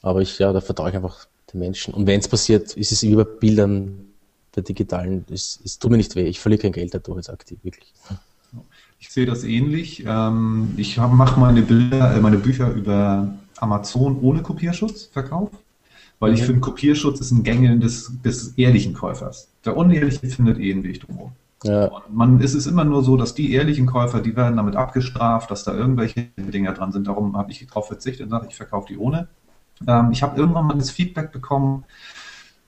aber ich, ja, da vertraue ich einfach den Menschen. Und wenn es passiert, ist es wie bei Bildern der digitalen, es, es tut mir nicht weh, ich verliere kein Geld dadurch jetzt aktiv, wirklich. Ich sehe das ähnlich. Ich mache meine Bilder, meine Bücher über Amazon ohne Kopierschutz, Verkauf, weil ich finde, Kopierschutz ist ein Gängeln des, des ehrlichen Käufers. Der Unehrliche findet eh einen Weg drumherum. Ja. Und man ist es immer nur so, dass die ehrlichen Käufer, die werden damit abgestraft, dass da irgendwelche Dinger dran sind. Darum habe ich darauf verzichtet und sage, ich verkaufe die ohne. Ähm, ich habe irgendwann mal das Feedback bekommen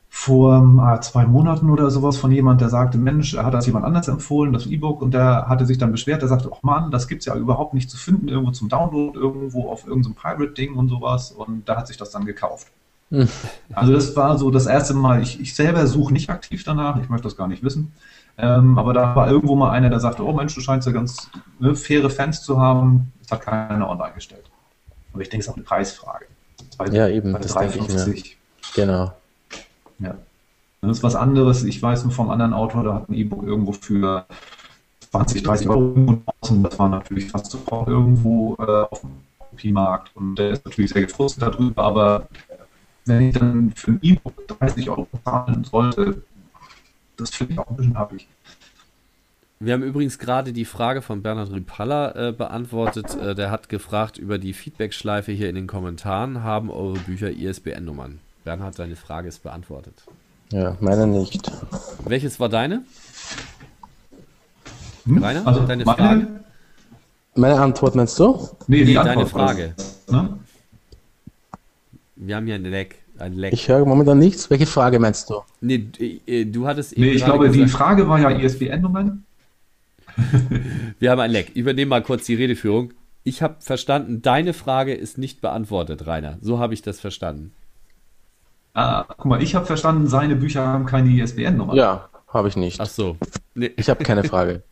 vor äh, zwei Monaten oder sowas von jemand, der sagte, Mensch, er hat das jemand anders empfohlen, das E-Book, und der hatte sich dann beschwert, der sagte, ach Mann, das gibt es ja überhaupt nicht zu finden, irgendwo zum Download, irgendwo auf irgendeinem Pirate-Ding und sowas, und da hat sich das dann gekauft. Hm. Also das war so das erste Mal, ich, ich selber suche nicht aktiv danach, ich möchte das gar nicht wissen. Ähm, aber da war irgendwo mal einer, der sagte, oh Mensch, du scheinst ja ganz ne, faire Fans zu haben. Das hat keiner online gestellt. Aber ich denke, es ist auch eine Preisfrage. Bei, ja, eben. Bei das drei fünfzig. Genau. Ja. Das ist was anderes. Ich weiß nur vom anderen Autor, der hat ein E-Book irgendwo für zwanzig, dreißig Euro. Das war natürlich fast sofort irgendwo äh, auf dem Kopiemarkt. Und der ist natürlich sehr gefrustet darüber. Aber wenn ich dann für ein E-Book dreißig Euro zahlen sollte, das finde ich auch ein bisschen happig. Wir haben übrigens gerade die Frage von Bernhard Ripalla äh, beantwortet. Äh, der hat gefragt über die Feedback-Schleife hier in den Kommentaren. Haben eure Bücher I S B N-Nummern? Bernhard, deine Frage ist beantwortet. Ja, meine nicht. Welches war deine? Hm? Rainer, also deine meine, Frage? Meine Antwort meinst du? Nee, die nee deine Antwort Frage. Ist, ne? Wir haben hier einen Leck. Ein Leck. Ich höre momentan nichts. Welche Frage meinst du? Nee, du hattest eben. Nee, ich glaube, gesagt, die Frage war ja I S B N-Nummern. Wir haben ein Leck. Übernehmen mal kurz die Redeführung. Ich habe verstanden, deine Frage ist nicht beantwortet, Rainer. So habe ich das verstanden. Ah, guck mal, ich habe verstanden, seine Bücher haben keine I S B N-Nummern. Ja, habe ich nicht. Ach so. Nee. Ich habe keine Frage.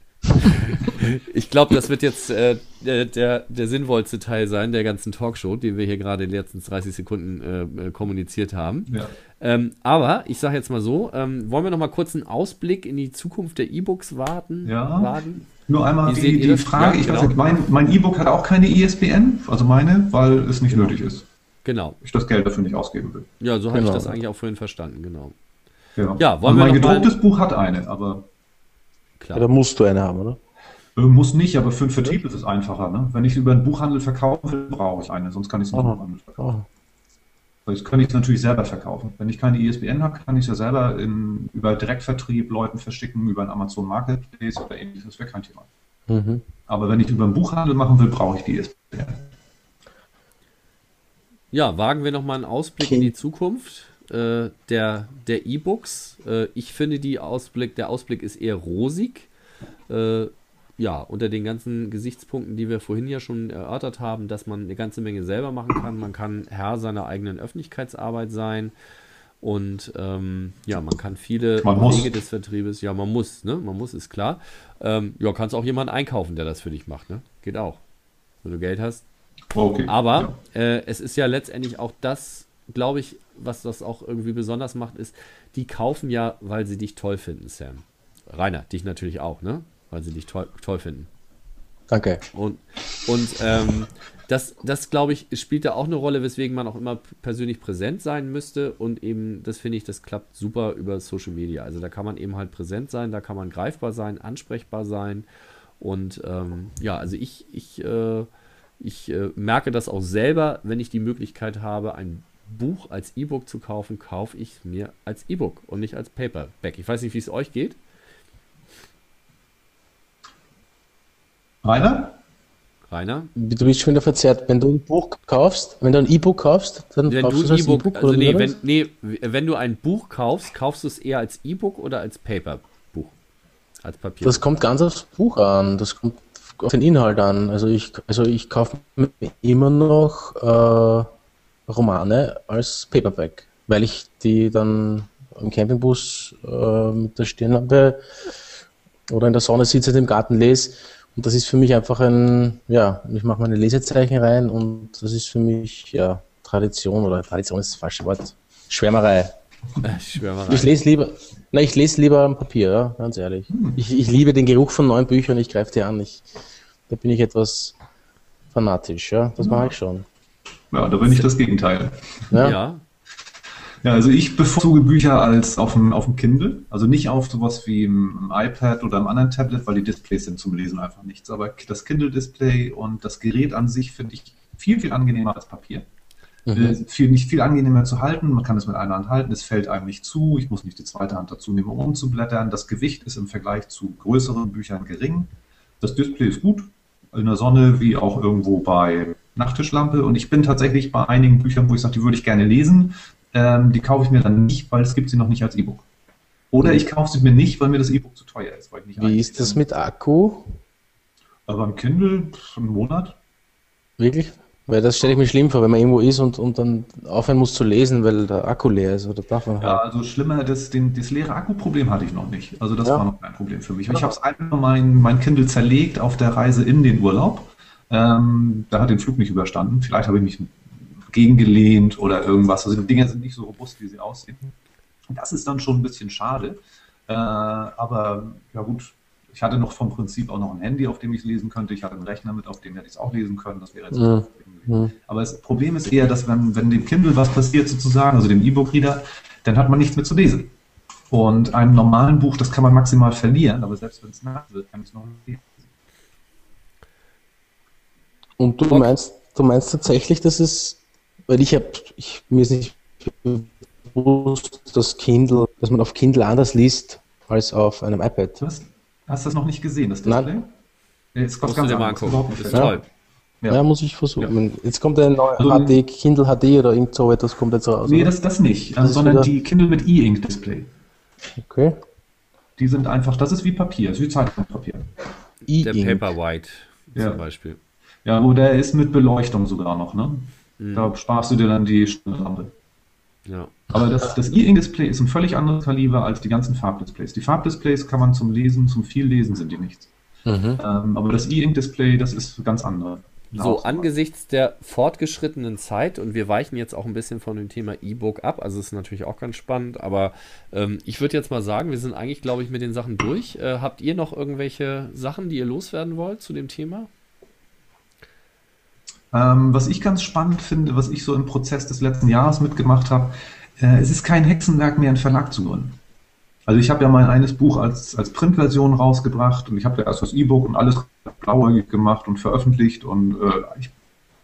Ich glaube, das wird jetzt äh, der, der, der sinnvollste Teil sein der ganzen Talkshow, die wir hier gerade in den letzten dreißig Sekunden äh, kommuniziert haben. Ja. Ähm, aber ich sage jetzt mal so, ähm, wollen wir noch mal kurz einen Ausblick in die Zukunft der E-Books warten? Ja, warten? Nur einmal die, die Frage, ja, ich genau. weiß, mein, mein E-Book hat auch keine I S B N, also meine, weil es nicht genau. nötig ist. Genau. Ich das Geld dafür nicht ausgeben will. Ja, so habe genau. ich das eigentlich auch vorhin verstanden, genau. Ja, ja wollen also wir mein gedrucktes mal... Buch hat eine, aber... Klar. Ja, da musst du eine haben, oder? Äh, muss nicht, aber für den Vertrieb ist es einfacher. Ne? Wenn ich über einen Buchhandel verkaufe, brauche ich eine, sonst kann ich es nicht oh. verkaufen. Oh. Jetzt könnte ich es natürlich selber verkaufen. Wenn ich keine I S B N habe, kann ich es ja selber in, über Direktvertrieb Leuten verschicken, über einen Amazon Marketplace oder ähnliches, das wäre kein Thema. Mhm. Aber wenn ich über einen Buchhandel machen will, brauche ich die I S B N. Ja, wagen wir nochmal einen Ausblick okay. in die Zukunft äh, der, der E-Books. Äh, ich finde, die Ausblick, der Ausblick ist eher rosig. Äh, ja, unter den ganzen Gesichtspunkten, die wir vorhin ja schon erörtert haben, dass man eine ganze Menge selber machen kann. Man kann Herr seiner eigenen Öffentlichkeitsarbeit sein. Und ähm, ja, man kann viele Wege des Vertriebes, ja, man muss, ne? Man muss, ist klar. Ähm, ja, kannst auch jemanden einkaufen, der das für dich macht, ne? Geht auch. Wenn du Geld hast. Okay, aber ja. äh, es ist ja letztendlich auch das, glaube ich, was das auch irgendwie besonders macht, ist, die kaufen ja, weil sie dich toll finden, Sam. Rainer, dich natürlich auch, ne? Weil sie dich toll, toll finden. Danke. Okay. Und, und ähm, das, das glaube ich, spielt da auch eine Rolle, weswegen man auch immer persönlich präsent sein müsste. Und eben, das finde ich, das klappt super über Social Media. Also da kann man eben halt präsent sein, da kann man greifbar sein, ansprechbar sein. Und ähm, ja, also ich, ich, äh, Ich äh, merke das auch selber, wenn ich die Möglichkeit habe, ein Buch als E-Book zu kaufen, kaufe ich mir als E-Book und nicht als Paperback. Ich weiß nicht, wie es euch geht. Rainer? Rainer? Du bist schon wieder verzerrt. Wenn du ein Buch kaufst, wenn du ein E-Book kaufst, dann wenn kaufst du es als E-Book. Also nee, wenn, nee, wenn du ein Buch kaufst, kaufst du es eher als E-Book oder als Paperbuch? Als Papier. Das kommt ganz aufs Buch an. Das kommt auf den Inhalt an. Also ich, also ich kaufe mir immer noch äh, Romane als Paperback, weil ich die dann im Campingbus äh, mit der Stirn habe oder in der Sonne sitze und im Garten lese. Und das ist für mich einfach ein, ja, ich mache meine Lesezeichen rein und das ist für mich, ja, Tradition oder Tradition ist das falsche Wort. Schwärmerei. Schwärmerei. Ich lese lieber, na, ich lese lieber am Papier, ja, ganz ehrlich. Hm. Ich, ich liebe den Geruch von neuen Büchern, ich greife die an. Ich, da bin ich etwas fanatisch, ja. Das ja. mache ich schon. Ja, da bin ich das Gegenteil. Ja. ja. Ja, also ich bevorzuge Bücher als auf dem, auf dem Kindle. Also nicht auf sowas wie im iPad oder einem anderen Tablet, weil die Displays sind zum Lesen einfach nichts. Aber das Kindle-Display und das Gerät an sich finde ich viel, viel angenehmer als Papier. Mhm. Viel, nicht viel angenehmer zu halten, man kann es mit einer Hand halten, es fällt einem nicht zu, ich muss nicht die zweite Hand dazu nehmen, um umzublättern. Das Gewicht ist im Vergleich zu größeren Büchern gering. Das Display ist gut, in der Sonne wie auch irgendwo bei Nachttischlampe. Und ich bin tatsächlich bei einigen Büchern, wo ich sage, die würde ich gerne lesen, ähm, die kaufe ich mir dann nicht, weil es gibt sie noch nicht als E-Book. Oder mhm. ich kaufe sie mir nicht, weil mir das E-Book zu teuer ist. Weil ich nicht wie ist das mit Akku? Aber beim Kindle einen Monat. Wirklich? Weil das stelle ich mir schlimm vor, wenn man irgendwo ist und, und dann aufhören muss zu lesen, weil der Akku leer ist oder darf man halt. Ja, also schlimmer, das, den, das leere Akku-Problem hatte ich noch nicht. Also das ja. war noch kein Problem für mich. Ja. Ich habe es einmal mein, mein Kindle zerlegt auf der Reise in den Urlaub. Ähm, da hat den Flug nicht überstanden. Vielleicht habe ich mich gegengelehnt oder irgendwas. Also die Dinger sind nicht so robust, wie sie aussehen. Das ist dann schon ein bisschen schade. Äh, aber ja gut. Ich hatte noch vom Prinzip auch noch ein Handy, auf dem ich es lesen könnte. Ich hatte einen Rechner mit, auf dem hätte ich es auch lesen können. Das wäre jetzt ja. ein Problem gewesen. Aber das Problem ist eher, dass wenn, wenn dem Kindle was passiert sozusagen, also dem E-Book-Reader, dann hat man nichts mehr zu lesen. Und einem normalen Buch, das kann man maximal verlieren, aber selbst wenn es nass wird, kann ich es noch nicht lesen. Und du meinst, du meinst tatsächlich, dass es, weil ich habe, ich, mir ist nicht bewusst, dass Kindle, dass man auf Kindle anders liest als auf einem iPad. Was? Hast du das noch nicht gesehen, das Display? Nein. Jetzt kommt ganz anders. Das ist toll. Ja. ja, muss ich versuchen. Ja. Jetzt kommt ein neuer also, H D, Kindle H D oder irgend so etwas kommt jetzt raus. Nee, das, das nicht. Also, das sondern wieder... die Kindle mit E-Ink Display. Okay. Die sind einfach, das ist wie Papier, das ist wie Zeitungspapier. E-Ink. Der Paperwhite ja. zum Beispiel. Ja, wo der ist mit Beleuchtung sogar noch, ne? Mhm. Da sparst du dir dann die Stundenlampe. Ja. Aber das, das E-Ink-Display ist ein völlig anderes Kaliber als die ganzen Farbdisplays. Die Farbdisplays kann man zum Lesen, zum viel Lesen sind die nichts. Mhm. Ähm, aber das E-Ink-Display, das ist ganz anders. So, angesichts der fortgeschrittenen Zeit, und wir weichen jetzt auch ein bisschen von dem Thema E-Book ab, also ist natürlich auch ganz spannend, aber ähm, ich würde jetzt mal sagen, wir sind eigentlich, glaube ich, mit den Sachen durch. Äh, habt ihr noch irgendwelche Sachen, die ihr loswerden wollt zu dem Thema? Ähm, was ich ganz spannend finde, was ich so im Prozess des letzten Jahres mitgemacht habe, äh, es ist kein Hexenwerk mehr, einen Verlag zu gründen. Also ich habe ja mein eines Buch als, als Printversion rausgebracht und ich habe da erst das E-Book und alles blauäugig gemacht und veröffentlicht und äh, ich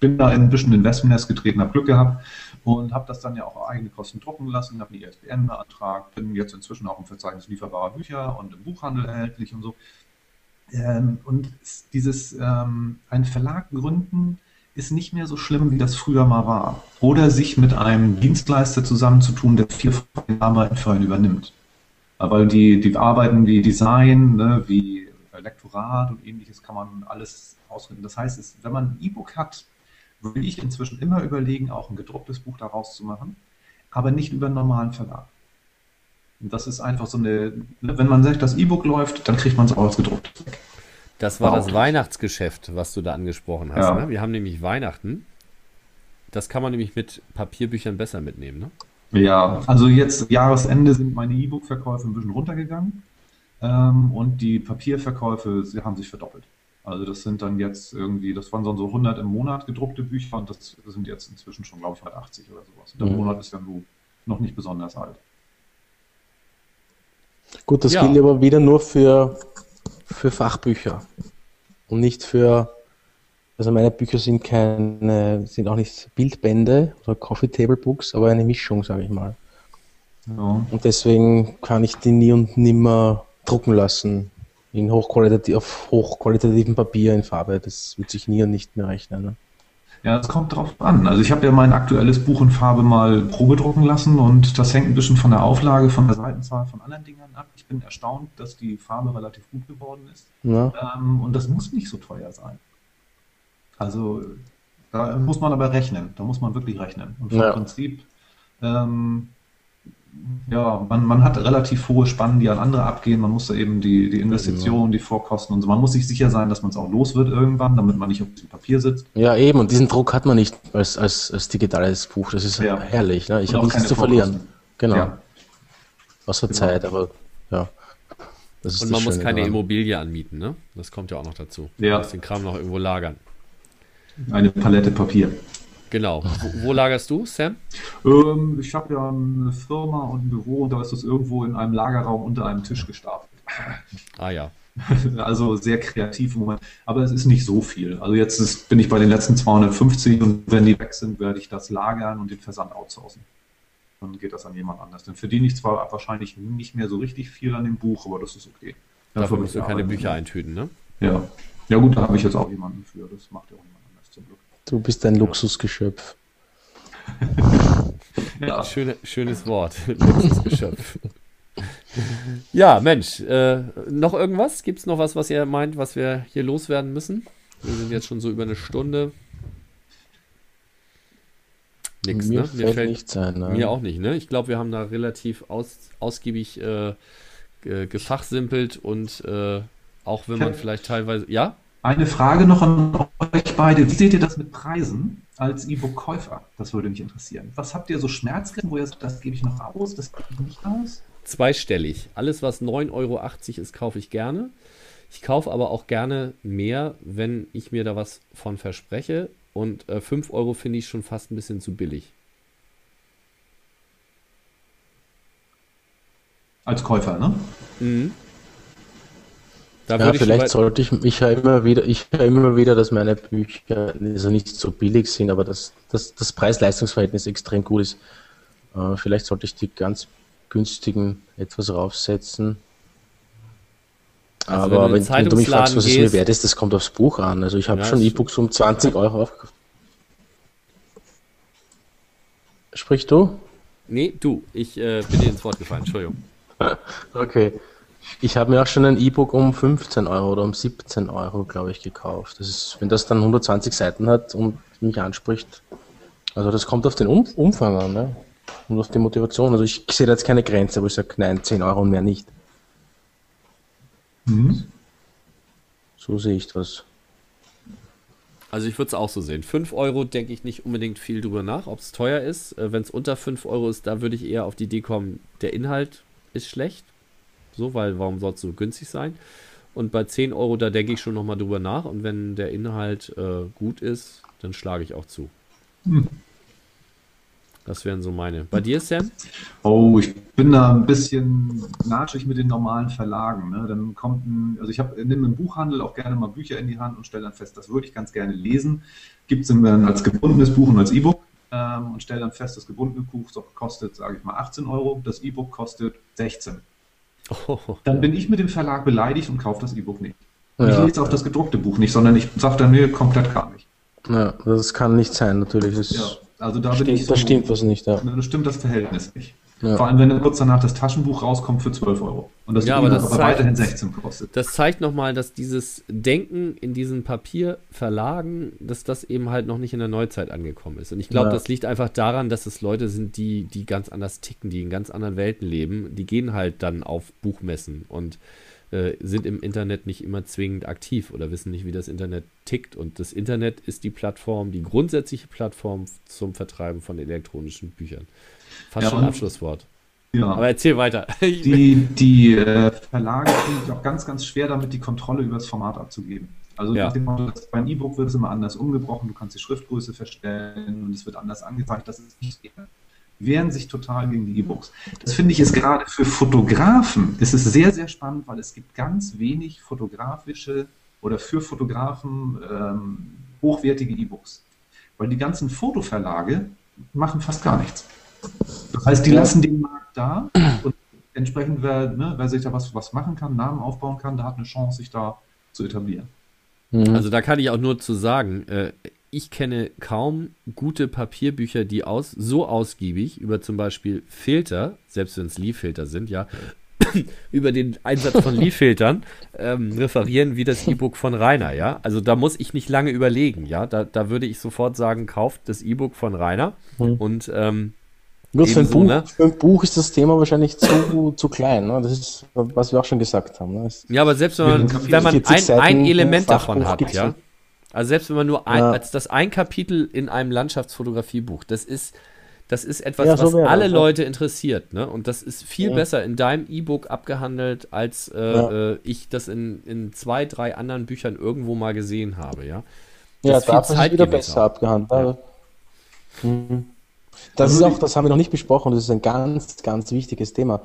bin da in ein bisschen in Wespennest getreten, habe Glück gehabt und habe das dann ja auch auf eigene Kosten drucken lassen, habe eine I S B N beantragt, bin jetzt inzwischen auch im Verzeichnis lieferbarer Bücher und im Buchhandel erhältlich und so. Ähm, und dieses ähm, ein Verlag gründen ist nicht mehr so schlimm, wie das früher mal war. Oder sich mit einem Dienstleister zusammenzutun, der vier Arbeiten für einen übernimmt. Weil die, die Arbeiten wie Design, ne, wie Lektorat und ähnliches kann man alles ausrichten. Das heißt, es, wenn man ein E-Book hat, würde ich inzwischen immer überlegen, auch ein gedrucktes Buch daraus zu machen, aber nicht über einen normalen Verlag. Und das ist einfach so eine, wenn man sagt, das E-Book läuft, dann kriegt man es auch als gedrucktes. Das war das Weihnachtsgeschäft, was du da angesprochen hast. Ja. Ne? Wir haben nämlich Weihnachten. Das kann man nämlich mit Papierbüchern besser mitnehmen, ne? Ja, also jetzt Jahresende sind meine E-Book-Verkäufe ein bisschen runtergegangen ähm, und die Papierverkäufe sie haben sich verdoppelt. Also das sind dann jetzt irgendwie, das waren so hundert im Monat gedruckte Bücher und das sind jetzt inzwischen schon, glaube ich, mal achtzig oder sowas. Und der mhm. Monat ist ja nur noch nicht besonders alt. Gut, das ja. gilt aber wieder nur für, für Fachbücher und nicht für, also meine Bücher sind keine, sind auch nicht Bildbände oder Coffee Table Books, aber eine Mischung, sage ich mal. Ja. Und deswegen kann ich die nie und nimmer drucken lassen in hochqualitativ, auf hochqualitativen Papier in Farbe. Das wird sich nie und nicht mehr rechnen. Ne? Ja, das kommt drauf an. Also ich habe ja mein aktuelles Buch in Farbe mal probedrucken lassen und das hängt ein bisschen von der Auflage, von der Seitenzahl, von anderen Dingern ab. Ich bin erstaunt, dass die Farbe relativ gut geworden ist. Ja. Ähm, und das muss nicht so teuer sein. Also da muss man aber rechnen, da muss man wirklich rechnen. Und vom ja. Prinzip, ähm, ja, man, man hat relativ hohe Spannen, die an andere abgehen, man muss da eben die, die Investitionen, die Vorkosten und so, man muss sich sicher sein, dass man es auch los wird irgendwann, damit man nicht auf dem Papier sitzt. Ja eben, und diesen Druck hat man nicht als, als, als digitales Buch, das ist ja. herrlich, ne? Ich habe nichts zu verlieren. Genau, ja. was für genau. Zeit, aber ja. Das ist und man muss keine daran. Immobilie anmieten, ne? Das kommt ja auch noch dazu, ja. man muss den Kram noch irgendwo lagern. Eine Palette Papier. Genau. Wo, wo lagerst du, Sam? Ähm, ich habe ja eine Firma und ein Büro und da ist das irgendwo in einem Lagerraum unter einem Tisch gestapelt. Ah ja. Also sehr kreativ im Moment. Aber es ist nicht so viel. Also jetzt ist, bin ich bei den letzten zweihundertfünfzig und wenn die weg sind, werde ich das lagern und den Versand outsourcen. Dann geht das an jemand anders. Dann verdiene ich zwar wahrscheinlich nicht mehr so richtig viel an dem Buch, aber das ist okay. Dafür, Dafür musst du keine Bücher eintüten, ne? Ja. Ja gut, da habe ich jetzt auch jemanden für. Das macht ja auch jemand. Du bist ein Luxusgeschöpf. ja. Schöne, schönes Wort, Luxusgeschöpf. Ja, Mensch, äh, noch irgendwas? Gibt es noch was, was ihr meint, was wir hier loswerden müssen? Wir sind jetzt schon so über eine Stunde. Nix, mir ne? Mir fällt, fällt nichts ein. Nein. Mir auch nicht, ne? Ich glaube, wir haben da relativ aus, ausgiebig äh, gefachsimpelt und äh, auch wenn man vielleicht teilweise... Ja? Eine Frage noch an euch beide. Wie seht ihr das mit Preisen als E-Book-Käufer? Das würde mich interessieren. Was habt ihr so Schmerzgrenzen, wo ihr sagt, das gebe ich noch aus, das gebe ich nicht aus? Zweistellig. Alles, was neun Euro achtzig ist, kaufe ich gerne. Ich kaufe aber auch gerne mehr, wenn ich mir da was von verspreche. Und äh, fünf Euro finde ich schon fast ein bisschen zu billig. Als Käufer, ne? Mhm. Da ja, vielleicht ich sollte ich mich ja immer wieder, ich ja immer wieder, dass meine Bücher also nicht so billig sind, aber dass, dass das Preis-Leistungs-Verhältnis extrem gut ist. Äh, vielleicht sollte ich die ganz günstigen etwas raufsetzen. Also aber wenn du, wenn, wenn du mich fragst, was es mir wert ist, das kommt aufs Buch an. Also ich habe ja, schon E-Books um zwanzig Euro aufgekauft. Sprich du? Nee, du. Ich äh, bin dir ins Wort gefallen, Entschuldigung. Okay. Ich habe mir auch schon ein E-Book um fünfzehn Euro oder um siebzehn Euro, glaube ich, gekauft. Das ist, wenn das dann hundertzwanzig Seiten hat und mich anspricht, also das kommt auf den um Umfang an, ne? Und auf die Motivation. Also ich sehe da jetzt keine Grenze, wo ich sage, nein, zehn Euro und mehr nicht. Mhm. So sehe ich das. Also ich würde es auch so sehen. fünf Euro denke ich nicht unbedingt viel drüber nach, ob es teuer ist. Wenn es unter fünf Euro ist, da würde ich eher auf die Idee kommen, der Inhalt ist schlecht. So, weil warum soll es so günstig sein? Und bei zehn Euro, da denke ich schon nochmal drüber nach. Und wenn der Inhalt äh, gut ist, dann schlage ich auch zu. Hm. Das wären so meine. Bei dir, Sam? Oh, ich bin da ein bisschen natschig mit den normalen Verlagen. Ne? Dann kommt ein, also ich nehme im Buchhandel auch gerne mal Bücher in die Hand und stelle dann fest, das würde ich ganz gerne lesen. Gibt es dann als gebundenes Buch und als E-Book ähm, und stelle dann fest, das gebundene Buch kostet, sage ich mal, achtzehn Euro, das E-Book kostet sechzehn. Oh. Dann bin ich mit dem Verlag beleidigt und kaufe das E-Book nicht. Ja. Ich lese auch das gedruckte Buch nicht, sondern ich sage dann, nee, komplett gar nicht. Ja, das kann nicht sein, natürlich. Das ja. Also da stimmt, bin ich so, da stimmt was nicht, ja. Da stimmt das Verhältnis nicht. Ja. Vor allem, wenn kurz danach das Taschenbuch rauskommt für zwölf Euro. Und das ja, aber, das aber zeigt, weiterhin sechzehn kostet. Das zeigt nochmal, dass dieses Denken in diesen Papierverlagen, dass das eben halt noch nicht in der Neuzeit angekommen ist. Und ich glaube, ja. das liegt einfach daran, dass es Leute sind, die, die ganz anders ticken, die in ganz anderen Welten leben. Die gehen halt dann auf Buchmessen und äh, sind im Internet nicht immer zwingend aktiv oder wissen nicht, wie das Internet tickt. Und das Internet ist die Plattform, die grundsätzliche Plattform zum Vertreiben von elektronischen Büchern. Fast ja, schon ein Abschlusswort. Ja. Aber erzähl weiter. Die, die äh, Verlage tun sich auch ganz, ganz schwer damit, die Kontrolle über das Format abzugeben. Also ja. beim E-Book wird es immer anders umgebrochen, du kannst die Schriftgröße verstellen und es wird anders angezeigt. Das ist nicht eher. Wehren sich total gegen die E-Books. Das finde ich ist gerade für Fotografen, ist es sehr, sehr spannend, weil es gibt ganz wenig fotografische oder für Fotografen ähm, hochwertige E-Books. Weil die ganzen Fotoverlage machen fast gar nichts. Das heißt, die lassen den Markt da und entsprechend, wer, ne, wer sich da was, was machen kann, Namen aufbauen kann, der hat eine Chance, sich da zu etablieren. Also da kann ich auch nur zu sagen, äh, ich kenne kaum gute Papierbücher, die aus, so ausgiebig über zum Beispiel Filter, selbst wenn es Lee Filter sind, ja, über den Einsatz von Lee Filtern ähm, referieren wie das E-Book von Rainer, ja. Also da muss ich nicht lange überlegen, ja. Da, da würde ich sofort sagen, kauft das E-Book von Rainer mhm. und ähm, Gut, für ein, so, Buch, ne? für ein Buch ist das Thema wahrscheinlich zu, zu klein. Ne? Das ist, was wir auch schon gesagt haben. Ne? Ja, aber selbst wenn man, wenn man ein, Seiten, ein Element davon hat, ja. Also selbst wenn man nur ein, ja. als das ein Kapitel in einem Landschaftsfotografiebuch, das ist, das ist etwas, ja, so was alle das, Leute ja. interessiert. Ne? Und das ist viel ja. besser in deinem E-Book abgehandelt, als äh, ja. ich das in, in zwei, drei anderen Büchern irgendwo mal gesehen habe. Ja, das ja, da ist es wieder besser abgehandelt. Ja. Mhm. Das ist auch, das haben wir noch nicht besprochen, das ist ein ganz, ganz wichtiges Thema.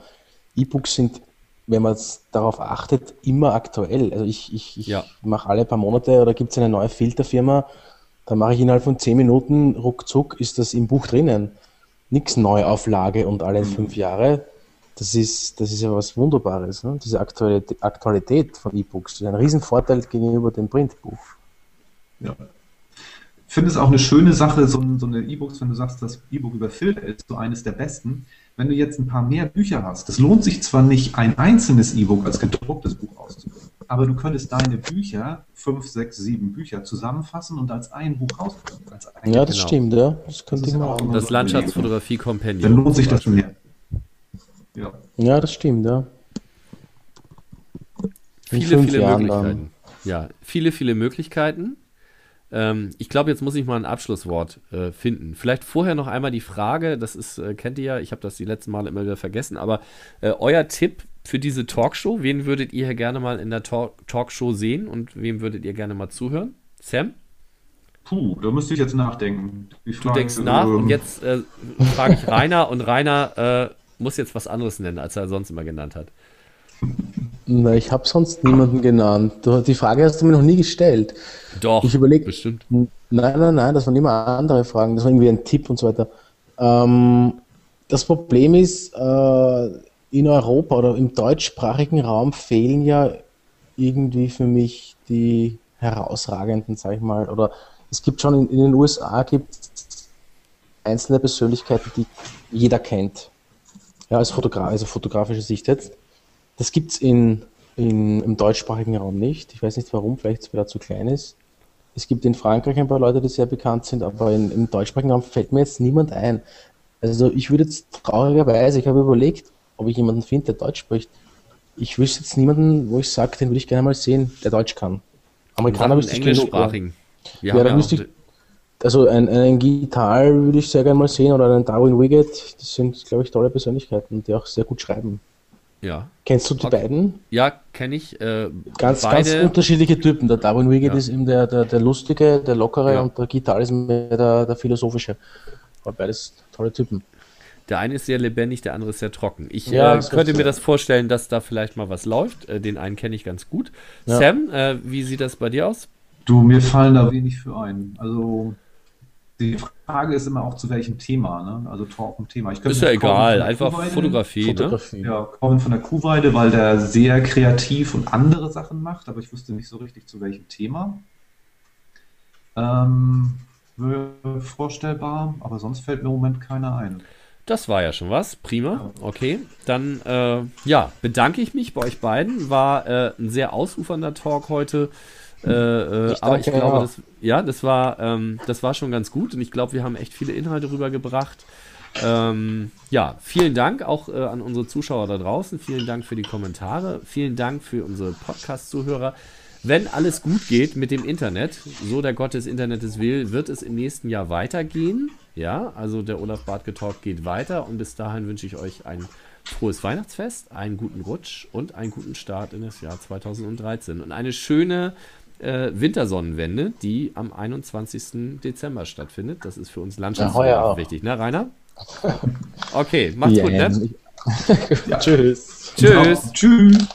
E-Books sind, wenn man darauf achtet, immer aktuell. Also ich, ich, ich ja. mache alle paar Monate, oder gibt es eine neue Filterfirma, da mache ich innerhalb von zehn Minuten, ruckzuck ist das im Buch drinnen. Nix Neuauflage und alle mhm. fünf Jahre. Das ist, das ist ja was Wunderbares, ne? Diese Aktualität, Aktualität von E-Books ist ein Riesenvorteil gegenüber dem Printbuch. Ja. Ich finde es auch eine schöne Sache, so, so eine E-Books, wenn du sagst, das E-Book über Filter ist so eines der besten. Wenn du jetzt ein paar mehr Bücher hast, das lohnt sich zwar nicht, ein einzelnes E-Book als gedrucktes Buch auszubringen, aber du könntest deine Bücher, fünf, sechs, sieben Bücher zusammenfassen und als ein Buch rausbringen. Als ein ja, das genau. stimmt, ja. Das könnte ich machen. Das so Landschaftsfotografie-Kompendium. Dann lohnt sich das schon mehr. Ja. ja, das stimmt, ja. In viele, viele Jahren Möglichkeiten. Dann. Ja, viele, viele Möglichkeiten. Ich glaube, jetzt muss ich mal ein Abschlusswort äh, finden. Vielleicht vorher noch einmal die Frage, das ist, äh, kennt ihr ja, ich habe das die letzten Male immer wieder vergessen, aber äh, euer Tipp für diese Talkshow, wen würdet ihr gerne mal in der Talk- Talkshow sehen und wem würdet ihr gerne mal zuhören? Sam? Puh, da müsste ich jetzt nachdenken. Ich du frage, denkst nach ähm, und jetzt äh, frage ich Rainer und Rainer äh, muss jetzt was anderes nennen, als er sonst immer genannt hat. Na, ich habe sonst niemanden genannt. Du, die Frage hast du mir noch nie gestellt. Doch, ich überleg, bestimmt. Nein, nein, nein, das waren immer andere Fragen. Das war irgendwie ein Tipp und so weiter. Ähm, das Problem ist, äh, in Europa oder im deutschsprachigen Raum fehlen ja irgendwie für mich die herausragenden, sag ich mal. Oder es gibt schon in, in den U S A gibt einzelne Persönlichkeiten, die jeder kennt. Ja, als Fotograf, also fotografische Sicht jetzt. Das gibt es in, in, im deutschsprachigen Raum nicht. Ich weiß nicht warum, vielleicht weil er zu klein ist. Es gibt in Frankreich ein paar Leute, die sehr bekannt sind, aber in, im deutschsprachigen Raum fällt mir jetzt niemand ein. Also ich würde jetzt traurigerweise, ich habe überlegt, ob ich jemanden finde, der Deutsch spricht. Ich wüsste jetzt niemanden, wo ich sage, den würde ich gerne mal sehen, der Deutsch kann. Amerikaner müsste ich englischsprachigen. Ja, ja, da müsste ich, also einen, einen Gital würde ich sehr gerne mal sehen oder einen Darwin Wiggett. Das sind, glaube ich, tolle Persönlichkeiten, die auch sehr gut schreiben. Ja. Kennst du die okay. beiden? Ja, kenne ich. Äh, ganz, beide. ganz unterschiedliche Typen. Der Darwin Wiggett ja. ist eben der, der, der lustige, der lockere ja. und der Gital ist mehr der, der philosophische. Aber beides tolle Typen. Der eine ist sehr lebendig, der andere ist sehr trocken. Ich ja, äh, könnte mir das vorstellen, dass da vielleicht mal was läuft. Äh, den einen kenne ich ganz gut. Ja. Sam, äh, wie sieht das bei dir aus? Du, mir fallen da wenig für ein. Also die Frage ist immer auch, zu welchem Thema, ne? Also Trocken-Thema. Ist ja egal, einfach Kuhweide, Fotografie. Fotografie. Ne? Ja, Korben von der Kuhweide, weil der sehr kreativ und andere Sachen macht, aber ich wusste nicht so richtig, zu welchem Thema. Ähm, vorstellbar, aber sonst fällt mir im Moment keiner ein. Das war ja schon was, prima, okay. Dann äh, ja, bedanke ich mich bei euch beiden. War äh, ein sehr ausufernder Talk heute, äh, äh, ich aber ich glaube, das, ja, das war, ähm, das war schon ganz gut und ich glaube, wir haben echt viele Inhalte rübergebracht. Ähm, ja, vielen Dank auch äh, an unsere Zuschauer da draußen. Vielen Dank für die Kommentare. Vielen Dank für unsere Podcast-Zuhörer. Wenn alles gut geht mit dem Internet, so der Gott des Internets will, wird es im nächsten Jahr weitergehen. Ja, also der Olaf-Bartke-Talk geht weiter und bis dahin wünsche ich euch ein frohes Weihnachtsfest, einen guten Rutsch und einen guten Start in das Jahr zweitausenddreizehn und eine schöne äh, Wintersonnenwende, die am einundzwanzigsten Dezember stattfindet. Das ist für uns Landschaftsfotograf wichtig, ne Rainer? Okay, macht's yeah. gut, ne? Ja. Tschüss. Tschüss. Tschüss.